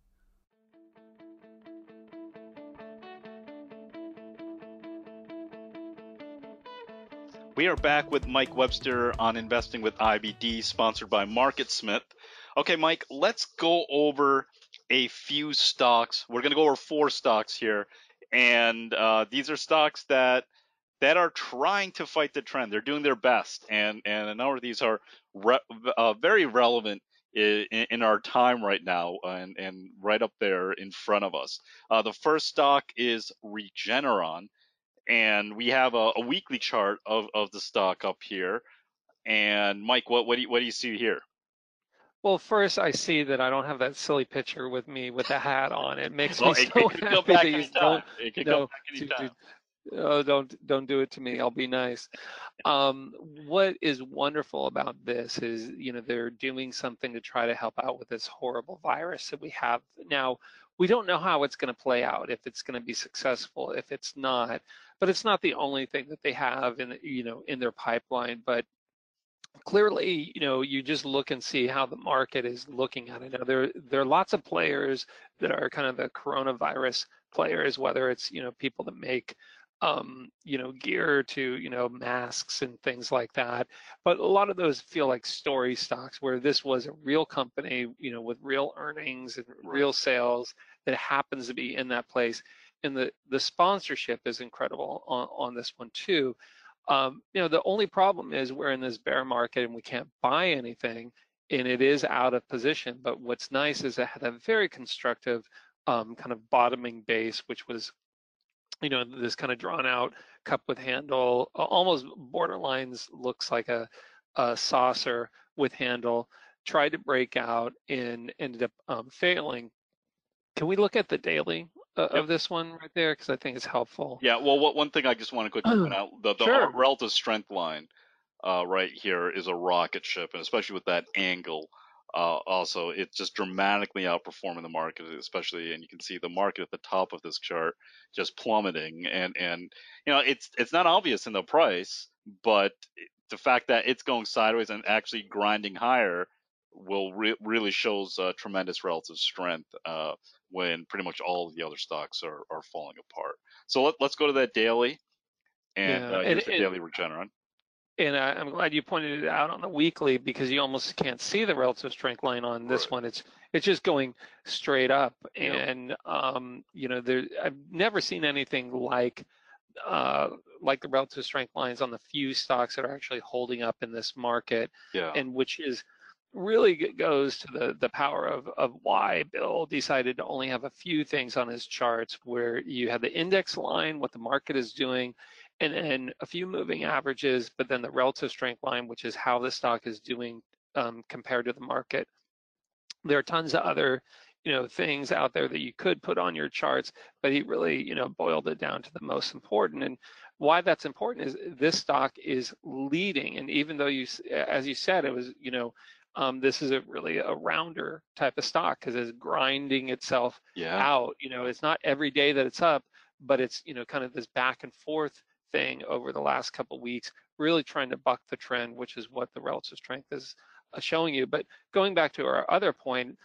We are back with Mike Webster on Investing with I B D, sponsored by MarketSmith. Okay, Mike, let's go over a few stocks. We're going to go over four stocks here. And uh, these are stocks that that are trying to fight the trend. They're doing their best, and, and a number of these are re, uh, very relevant in, in our time right now and, and right up there in front of us. Uh, the first stock is Regeneron, and we have a, a weekly chart of, of the stock up here. And Mike, what, what, do you, what do you see here? Well, first, I see that I don't have that silly picture with me with the hat on. It makes well, me it, so it happy go back that you don't it can go back Oh, don't don't do it to me. I'll be nice. Um, what is wonderful about this is, you know, they're doing something to try to help out with this horrible virus that we have. Now, we don't know how it's going to play out, if it's going to be successful, if it's not. But it's not the only thing that they have in, you know, in their pipeline. But clearly, you know, you just look and see how the market is looking at it. Now, there there are lots of players that are kind of the coronavirus players, whether it's, you know, people that make Um, you know, gear to, you know, masks and things like that. But a lot of those feel like story stocks where this was a real company, you know, with real earnings and real sales that happens to be in that place. And the, the sponsorship is incredible on, on this one too. Um, you know, the only problem is we're in this bear market and we can't buy anything and it is out of position. But what's nice is it had a very constructive um, kind of bottoming base, which was, you know, this kind of drawn out cup with handle, almost borderlines looks like a, a saucer with handle. tried to break out and ended up um, failing. Can we look at the daily uh, yep. of this one right there? Because I think it's helpful. Yeah, well, what, one thing I just want to quickly point out, the, the sure. relative strength line uh, right here is a rocket ship, and especially with that angle. Uh, also, it's just dramatically outperforming the market, especially, and you can see the market at the top of this chart just plummeting. And, and you know, it's it's not obvious in the price, but the fact that it's going sideways and actually grinding higher will re really shows uh, tremendous relative strength uh, when pretty much all of the other stocks are, are falling apart. So let, let's go to that daily, and yeah. uh, here's it, the it, daily Regeneron. And I, I'm glad you pointed it out on the weekly, because you almost can't see the relative strength line on this right. one. It's it's just going straight up, yeah. and um, you know, there I've never seen anything like uh, like the relative strength lines on the few stocks that are actually holding up in this market, yeah. and which is really goes to the the power of of why Bill decided to only have a few things on his charts, where you have the index line, what the market is doing, and then a few moving averages, but then the relative strength line, which is how the stock is doing um, compared to the market. There are tons of other, you know, things out there that you could put on your charts, but he really, you know, boiled it down to the most important. And why that's important is this stock is leading. And even though you, as you said, it was, you know, um, this is a really a rounder type of stock, because it's grinding itself yeah. out. You know, it's not every day that it's up, but it's, you know, kind of this back and forth thing over the last couple of weeks, really trying to buck the trend, which is what the relative strength is showing you. But going back to our other point,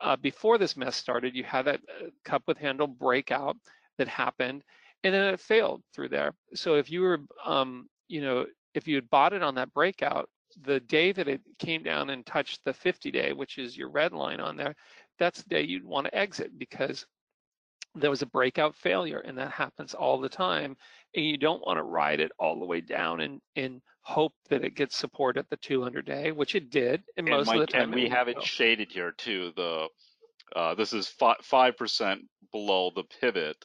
uh, before this mess started, you had that cup with handle breakout that happened, and then it failed through there. So if you were, um, you know, if you had bought it on that breakout, the day that it came down and touched the fifty day, which is your red line on there, that's the day you'd want to exit, because there was a breakout failure, and that happens all the time. And you don't want to ride it all the way down and, and hope that it gets support at the two hundred day, which it did. And, and most Mike, of the time, and we have it shaded here too. The uh, this is five percent below the pivot,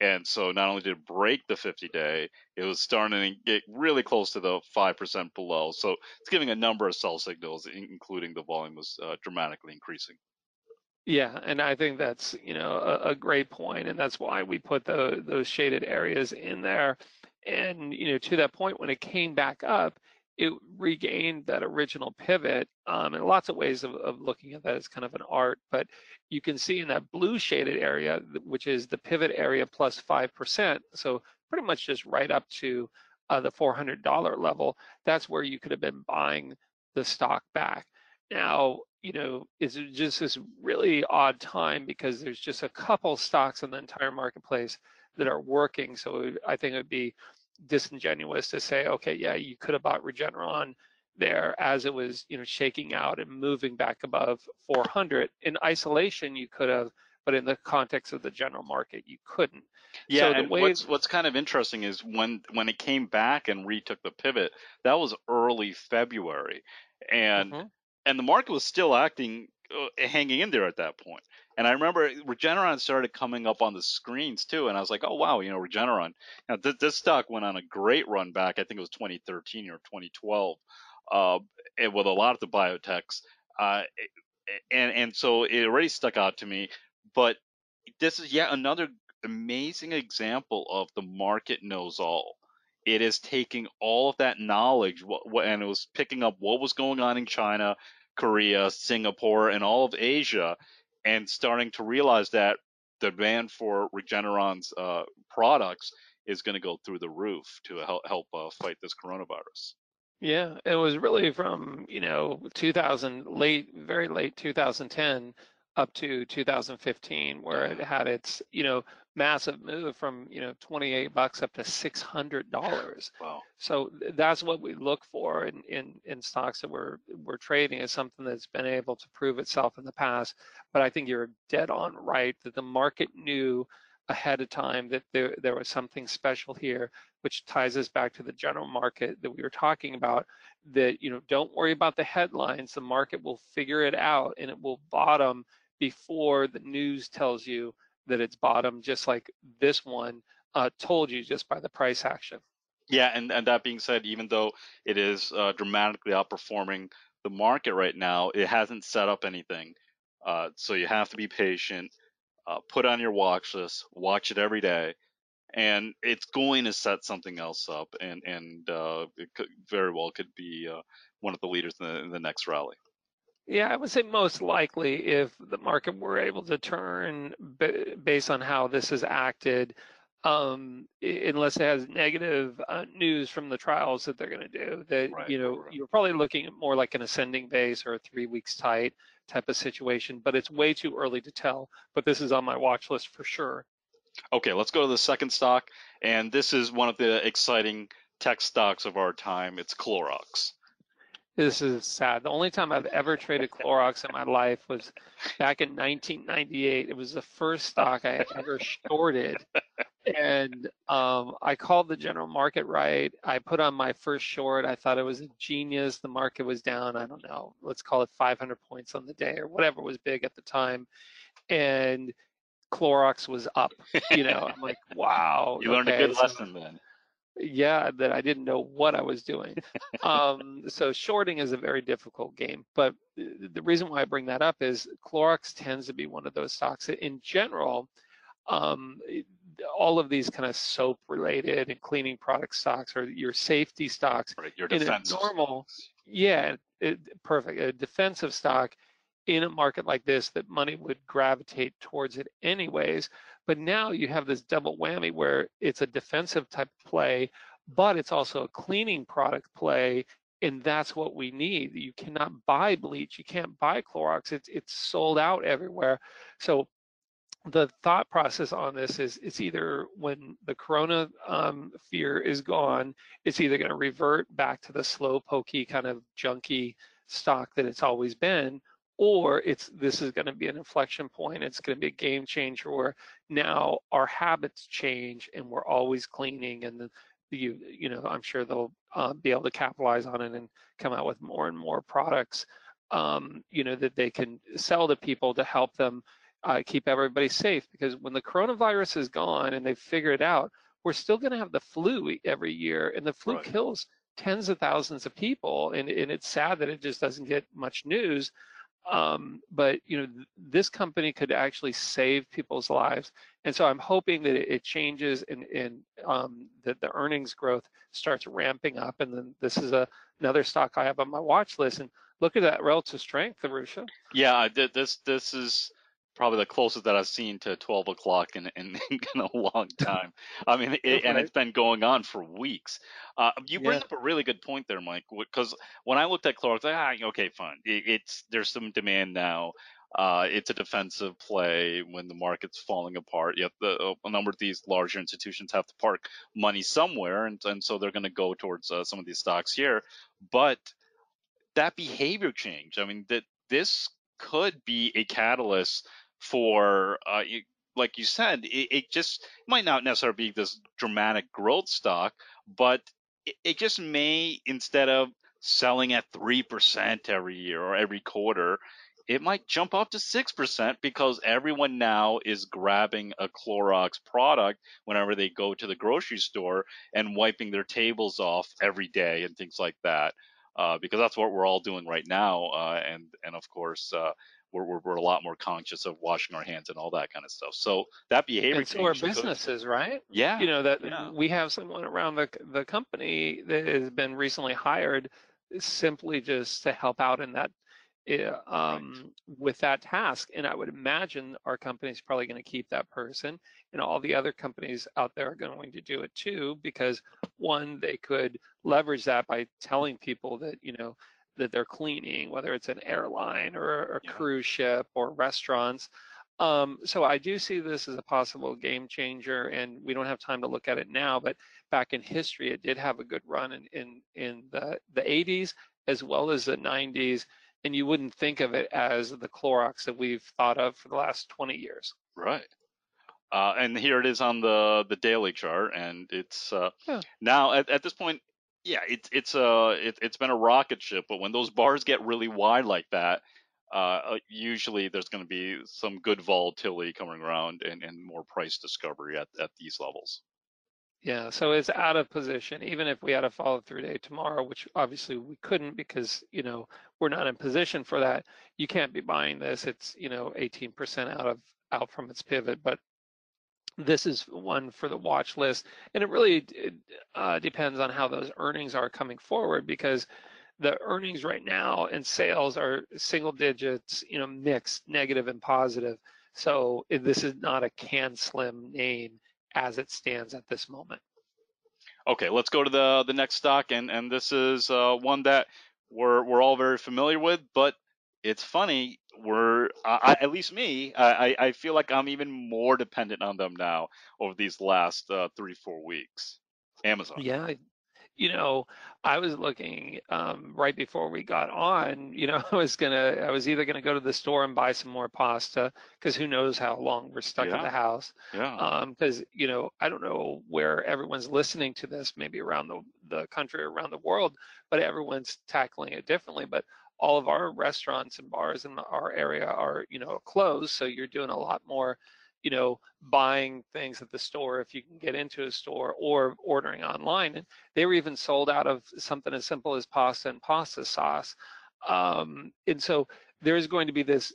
and so not only did it break the fifty day, it was starting to get really close to the five percent below. So it's giving a number of sell signals, including the volume was uh, dramatically increasing. Yeah, and I think that's, you know, a, a great point, and that's why we put the, those shaded areas in there. And, you know, to that point, when it came back up, it regained that original pivot. Um, and lots of ways of, of looking at that as kind of an art, but you can see in that blue shaded area, which is the pivot area plus five percent, so pretty much just right up to uh, the four hundred dollar level, that's where you could have been buying the stock back. Now, you know, it's just this really odd time, because there's just a couple stocks in the entire marketplace that are working. So I think it would be disingenuous to say, okay, yeah, you could have bought Regeneron there as it was, you know, shaking out and moving back above four hundred. In isolation, you could have, but in the context of the general market, you couldn't. Yeah, so the and way what's, what's kind of interesting is when when it came back and retook the pivot, that was early February. And mm-hmm. And the market was still acting, uh, hanging in there at that point. And I remember Regeneron started coming up on the screens too. And I was like, oh, wow, you know, Regeneron. Now, th this stock went on a great run back. I think it was twenty thirteen or twenty twelve uh, and with a lot of the biotechs. Uh, and, and so it already stuck out to me. But this is yet another amazing example of the market knows all. It is taking all of that knowledge, and it was picking up what was going on in China, Korea, Singapore, and all of Asia, and starting to realize that the demand for Regeneron's uh, products is going to go through the roof to help, help uh, fight this coronavirus. Yeah, it was really from, you know, two thousand late, very late two thousand ten up to two thousand fifteen, where it had its, you know, massive move from, you know, twenty-eight bucks up to six hundred dollars. Wow. So that's what we look for in, in, in stocks that we're, we're trading, is something that's been able to prove itself in the past. But I think you're dead on right that the market knew ahead of time that there, there was something special here, which ties us back to the general market that we were talking about, that, you know, don't worry about the headlines. The market will figure it out, and it will bottom before the news tells you that it's bottom, just like this one uh, told you just by the price action. Yeah, and, and that being said, even though it is uh, dramatically outperforming the market right now, it hasn't set up anything. Uh, so you have to be patient, uh, put on your watch list, watch it every day, and it's going to set something else up. And, and uh, it could, very well could be uh, one of the leaders in the, in the next rally. Yeah, I would say most likely if the market were able to turn b- based on how this has acted, um, unless it has negative uh, news from the trials that they're going to do, that right, you know right. you're probably looking at more like an ascending base or a three weeks tight type of situation. But it's way too early to tell. But this is on my watch list for sure. Okay, let's go to the second stock, and this is one of the exciting tech stocks of our time. It's Clorox. This is sad. The only time I've ever traded Clorox in my life was back in nineteen ninety-eight. It was the first stock I ever shorted. And um, I called the general market right. I put on my first short. I thought it was a genius. The market was down, I don't know, let's call it five hundred points on the day or whatever was big at the time. And Clorox was up. You know, I'm like, wow. You learned okay. a good lesson then. Yeah, that I didn't know what I was doing. Um, so shorting is a very difficult game. But the reason why I bring that up is Clorox tends to be one of those stocks. In general, um, all of these kind of soap-related and cleaning product stocks or your safety stocks. Right, your defense. In a normal, yeah, it, perfect. A defensive stock in a market like this that money would gravitate towards it anyways. But now you have this double whammy where it's a defensive type play, but it's also a cleaning product play, and that's what we need. You cannot buy bleach, you can't buy Clorox, it's it's sold out everywhere. So the thought process on this is it's either when the corona um, fear is gone, it's either gonna revert back to the slow pokey kind of junky stock that it's always been, or it's this is going to be an inflection point. It's going to be a game changer where now our habits change and we're always cleaning, and the, the you you know I'm sure they'll uh, be able to capitalize on it and come out with more and more products um, you know that they can sell to people to help them uh, keep everybody safe, because when the coronavirus is gone and they figure it out, we're still going to have the flu every year, and the flu right. kills tens of thousands of people, and, and it's sad that it just doesn't get much news. Um, but you know, th- this company could actually save people's lives. And so I'm hoping that it, it changes and, and um, that the earnings growth starts ramping up. And then this is a, another stock I have on my watch list. And look at that relative strength, Arusha. Yeah, this this is probably the closest that I've seen to twelve o'clock in, in, in a long time. I mean, it, and it's been going on for weeks. Uh, you bring yeah. up a really good point there, Mike, because when I looked at Clorox, I was like, ah, okay, fine. It, it's, there's some demand now. Uh, it's a defensive play when the market's falling apart. You have the, a number of these larger institutions have to park money somewhere, and, and so they're going to go towards uh, some of these stocks here. But that behavior change, I mean, that this could be a catalyst for, uh, you, like you said, it, it just it might not necessarily be this dramatic growth stock, but it, it just may, instead of selling at three percent every year or every quarter, it might jump up to six percent because everyone now is grabbing a Clorox product whenever they go to the grocery store and wiping their tables off every day and things like that, uh, because that's what we're all doing right now. Uh, and, and of course, uh, We're, we're, we're a lot more conscious of washing our hands and all that kind of stuff. So that behavior. And so our businesses, could, right? Yeah. You know, that yeah. we have someone around the the company that has been recently hired simply just to help out in that um, right. with that task. And I would imagine our company's probably going to keep that person, and all the other companies out there are going to do it too, because one, they could leverage that by telling people that, you know, that they're cleaning, whether it's an airline or a yeah. cruise ship or restaurants. Um, so I do see this as a possible game changer, and we don't have time to look at it now, but back in history, it did have a good run in, in, in the, the eighties as well as the nineties, and you wouldn't think of it as the Clorox that we've thought of for the last twenty years. Right. Uh, and here it is on the, the daily chart, and it's uh, yeah. now at, at this point, yeah, it's it's a it, it's been a rocket ship, but when those bars get really wide like that, uh, usually there's going to be some good volatility coming around and, and more price discovery at, at these levels. Yeah, so it's out of position, even if we had a follow through day tomorrow, which obviously we couldn't because, you know, we're not in position for that. You can't be buying this. It's, you know, eighteen percent out of out from its pivot, but this is one for the watch list. And it really it, uh, depends on how those earnings are coming forward, because the earnings right now and sales are single digits, you know, mixed, negative and positive. So this is not a can slim name as it stands at this moment. Okay, let's go to the the next stock, and and this is uh, one that we're we're all very familiar with, but it's funny, we're I, at least me, I I feel like I'm even more dependent on them now over these last uh, three four weeks. Amazon. Yeah, you know, I was looking um, right before we got on. You know, I was gonna I was either gonna go to the store and buy some more pasta, because who knows how long we're stuck yeah. in the house. Yeah. Because um, you know, I don't know where everyone's listening to this, maybe around the the country, around the world, but everyone's tackling it differently. But all of our restaurants and bars in our area are, you know, closed. So you're doing a lot more, you know, buying things at the store if you can get into a store, or ordering online. And they were even sold out of something as simple as pasta and pasta sauce. Um, and so there is going to be this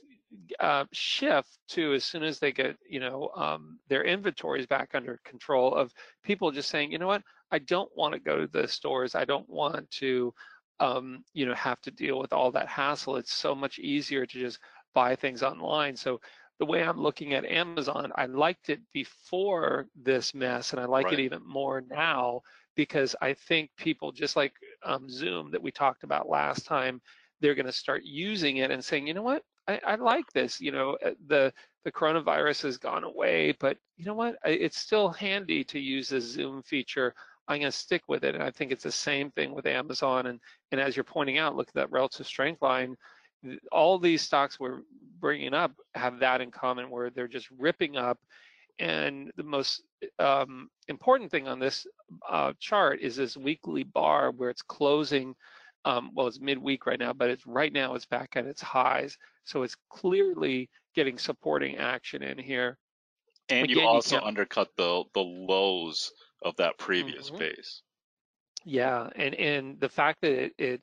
uh, shift too, as soon as they get, you know, um, their inventories back under control, of people just saying, you know what, I don't want to go to the stores. I don't want to, Um, you know, have to deal with all that hassle. It's so much easier to just buy things online. So the way I'm looking at Amazon, I liked it before this mess, and I like right. it even more now, because I think people, just like um, Zoom that we talked about last time, they're going to start using it and saying, you know what, I, I like this. You know, the the coronavirus has gone away, but you know what, it's still handy to use the Zoom feature. I'm going to stick with it. And I think it's the same thing with Amazon. And, and as you're pointing out, look at that relative strength line. All these stocks we're bringing up have that in common, where they're just ripping up. And the most um, important thing on this uh, chart is this weekly bar, where it's closing. Um, well, it's midweek right now, but it's right now it's back at its highs. So it's clearly getting supporting action in here. And Again, you also you undercut the, the lows of that previous mm-hmm. base. Yeah, and and the fact that it, it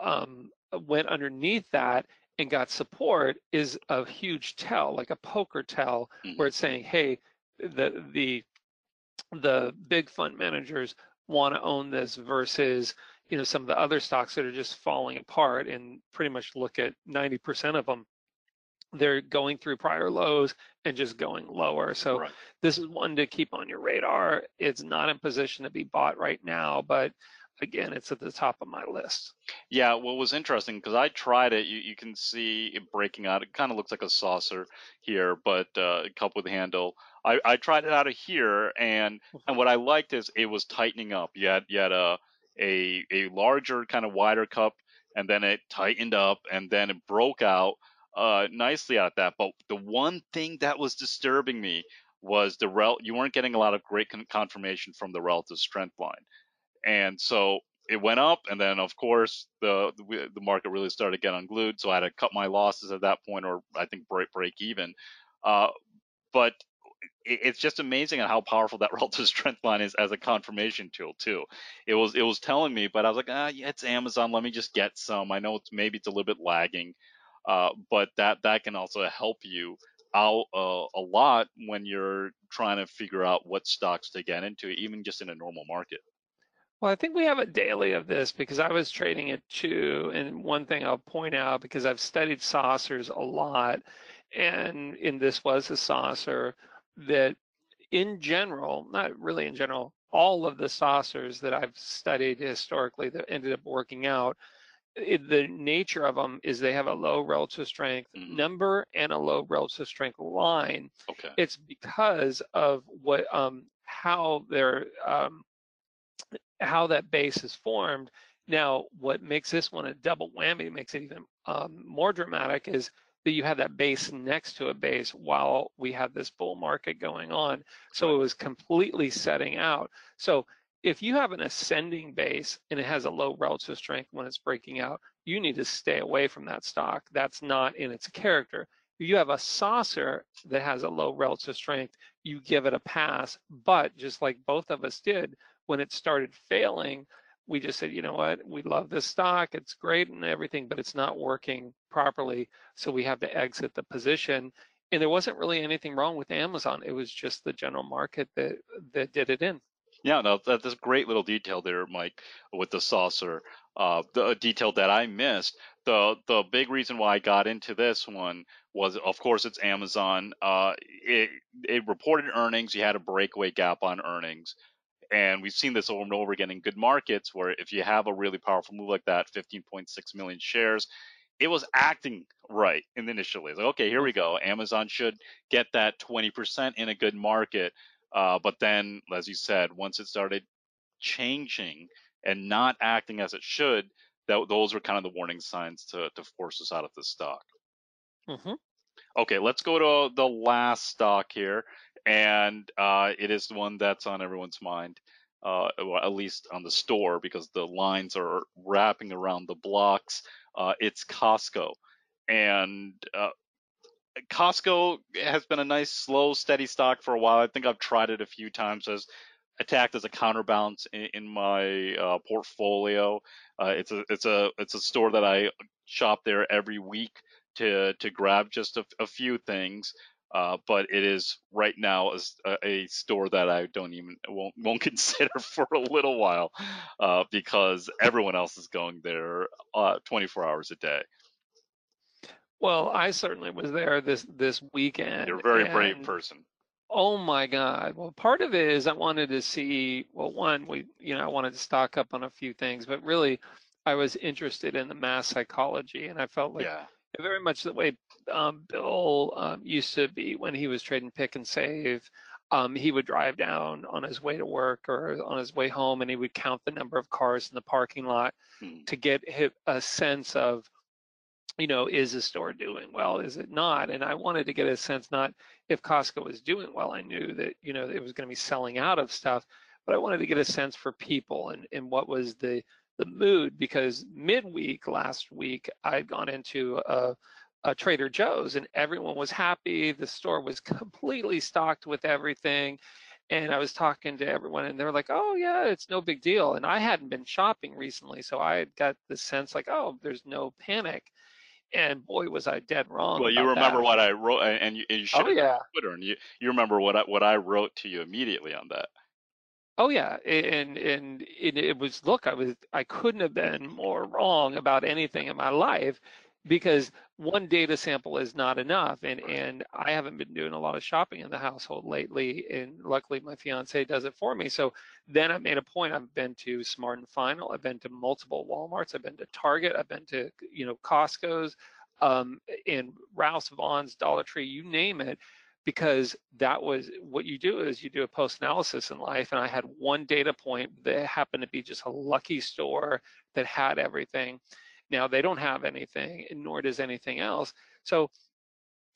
um, went underneath that and got support is a huge tell, like a poker tell, mm-hmm. where it's saying, hey, the the the big fund managers want to own this, versus, you know, some of the other stocks that are just falling apart. And pretty much look at ninety percent of them, they're going through prior lows and just going lower. So right. this is one to keep on your radar. It's not in position to be bought right now, but again, it's at the top of my list. Yeah, what was interesting, because I tried it, you, you can see it breaking out. It kind of looks like a saucer here, but uh, a cup with a handle. I, I tried it out of here, and and what I liked is it was tightening up. You had, you had a, a, a larger, kind of wider cup, and then it tightened up, and then it broke out Uh, nicely out that. But the one thing that was disturbing me was the rel you weren't getting a lot of great con confirmation from the relative strength line. And so it went up, and then of course the the, the market really started getting unglued, so I had to cut my losses at that point, or I think break break even. Uh, but it, it's just amazing on how powerful that relative strength line is as a confirmation tool too. It was it was telling me, but I was like, ah, yeah, it's Amazon, let me just get some. I know it's, maybe it's a little bit lagging, Uh, but that that can also help you out uh, a lot when you're trying to figure out what stocks to get into, even just in a normal market. Well, I think we have a daily of this, because I was trading it too. And one thing I'll point out, because I've studied saucers a lot, and in this was a saucer, that in general, not really in general, all of the saucers that I've studied historically that ended up working out, It, the nature of them is they have a low relative strength mm-hmm. number and a low relative strength line. Okay. It's because of what um, how they're um, how that base is formed. Now, what makes this one a double whammy, makes it even um, more dramatic, is that you have that base next to a base while we have this bull market going on. So it was completely setting out. So if you have an ascending base and it has a low relative strength when it's breaking out, you need to stay away from that stock. That's not in its character. you have a saucer that has a low relative strength, you give it a pass. But just like both of us did, when it started failing, we just said, you know what, we love this stock, it's great and everything, but it's not working properly, so we have to exit the position. And there wasn't really anything wrong with Amazon. It was just the general market that that did it in. Yeah, no, that's a great little detail there, Mike, with the saucer, uh, the detail that I missed. The the big reason why I got into this one was, of course, it's Amazon. Uh, it, it reported earnings. You had a breakaway gap on earnings. And we've seen this over and over again in good markets, where if you have a really powerful move like that, fifteen point six million shares, it was acting right initially. It's like, okay, here we go. Amazon should get that twenty percent in a good market. Uh, but then, as you said, once it started changing and not acting as it should, that, those were kind of the warning signs to, to force us out of the stock. Mm-hmm. Okay, let's go to the last stock here. And uh, it is the one that's on everyone's mind, uh, well, at least on the store, because the lines are wrapping around the blocks. Uh, it's Costco. And uh, Costco has been a nice, slow, steady stock for a while. I think I've tried it a few times as attacked as a counterbalance in, in my uh, portfolio. Uh, it's a it's a it's a store that I shop there every week to to grab just a, a few things. Uh, but it is right now a, a store that I don't even won't won't consider for a little while, uh, because everyone else is going there uh, twenty-four hours a day. Well, I certainly was there this this weekend. You're a very brave person. Oh my God! Well, part of it is I wanted to see. Well, one, we you know I wanted to stock up on a few things, but really, I was interested in the mass psychology, and I felt like yeah. very much the way. Um, Bill um, used to be when he was trading pick and save. Um, he would drive down on his way to work or on his way home, and he would count the number of cars in the parking lot hmm. to get a sense of, you know, is the store doing well? Is it not? And I wanted to get a sense, not if Costco was doing well. I knew that, you know, it was going to be selling out of stuff, but I wanted to get a sense for people and, and what was the, the mood, because midweek last week, I'd gone into a Uh, Trader Joe's, and everyone was happy. The store was completely stocked with everything, and I was talking to everyone, and they were like, oh yeah, it's no big deal. And I hadn't been shopping recently, so I got the sense like, oh, there's no panic. And boy, was I dead wrong. Well, you remember that. What I wrote, and you, and you should oh, yeah. on Twitter, and you, you remember what I, what I wrote to you immediately on that. Oh yeah, and and it, it was, look, I was I couldn't have been more wrong about anything in my life, because one data sample is not enough. And, and I haven't been doing a lot of shopping in the household lately, and luckily my fiance does it for me. So then I made a point. I've been to Smart and Final. I've been to multiple Walmarts. I've been to Target. I've been to, you know, Costco's, um, and Rouse, Vons, Dollar Tree, you name it, because that was what you do is you do a post analysis in life. And I had one data point that happened to be just a lucky store that had everything. Now they don't have anything, nor does anything else. So,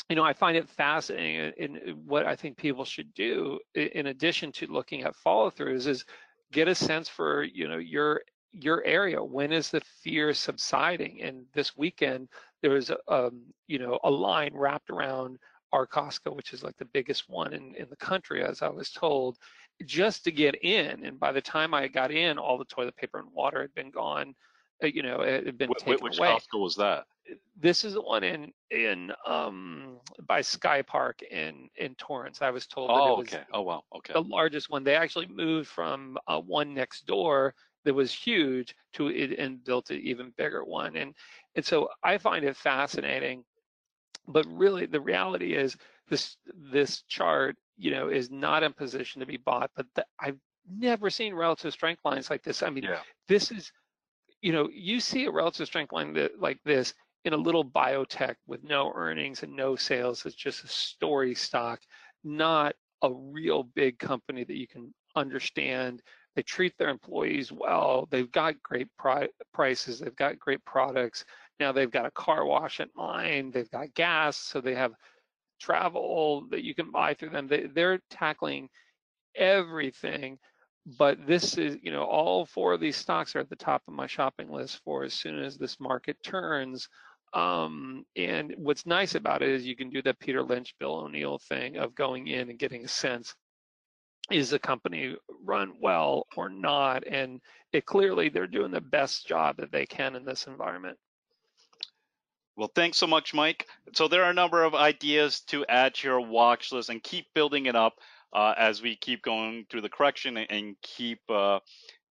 you know, I find it fascinating. And what I think people should do, in addition to looking at follow-throughs, is get a sense for, you know, your your area. When is the fear subsiding? And this weekend there was, um, you know, a line wrapped around our Costco, which is like the biggest one in, in the country, as I was told, just to get in. And by the time I got in, all the toilet paper and water had been gone. You know, it had been Wait, taken which away. Which Costco was that? This is the one in in um, by Sky Park in in Torrance. I was told that oh, it was okay. oh, wow. okay. the largest one. They actually moved from uh, one next door that was huge to it and built an even bigger one. And and so I find it fascinating, but really the reality is this this chart, you know, is not in position to be bought. But the, I've never seen relative strength lines like this. I mean, yeah. this is. You know, you see a relative strength line that, like this in a little biotech with no earnings and no sales. It's just a story stock, not a real big company that you can understand. They treat their employees well. They've got great pri- prices. They've got great products. Now they've got a car wash in mind. They've got gas. So they have travel that you can buy through them. They, they're tackling everything. But this is, you know, all four of these stocks are at the top of my shopping list for as soon as this market turns. Um, and what's nice about it is you can do that Peter Lynch, Bill O'Neill thing of going in and getting a sense, is the company run well or not? And it clearly they're doing the best job that they can in this environment. Well, thanks so much, Mike. So there are a number of ideas to add to your watch list and keep building it up uh, as we keep going through the correction and, and keep uh,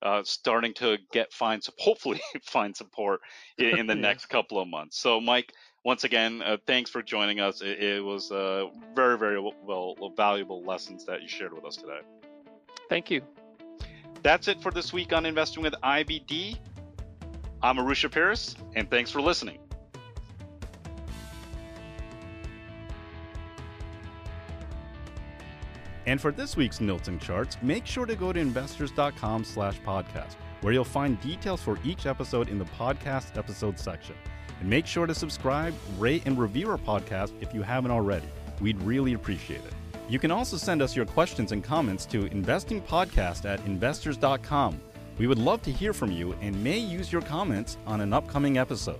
uh, starting to get find hopefully find support in, in the yeah. next couple of months. So, Mike, once again, uh, thanks for joining us. It, it was uh, very, very well valuable lessons that you shared with us today. Thank you. That's it for this week on Investing with I B D. I'm Arusha Paris, and thanks for listening. And for this week's Notes and Charts, make sure to go to investors.com slash podcast, where you'll find details for each episode in the podcast episode section. And make sure to subscribe, rate, and review our podcast if you haven't already. We'd really appreciate it. You can also send us your questions and comments to investingpodcast at investors dot com. We would love to hear from you and may use your comments on an upcoming episode.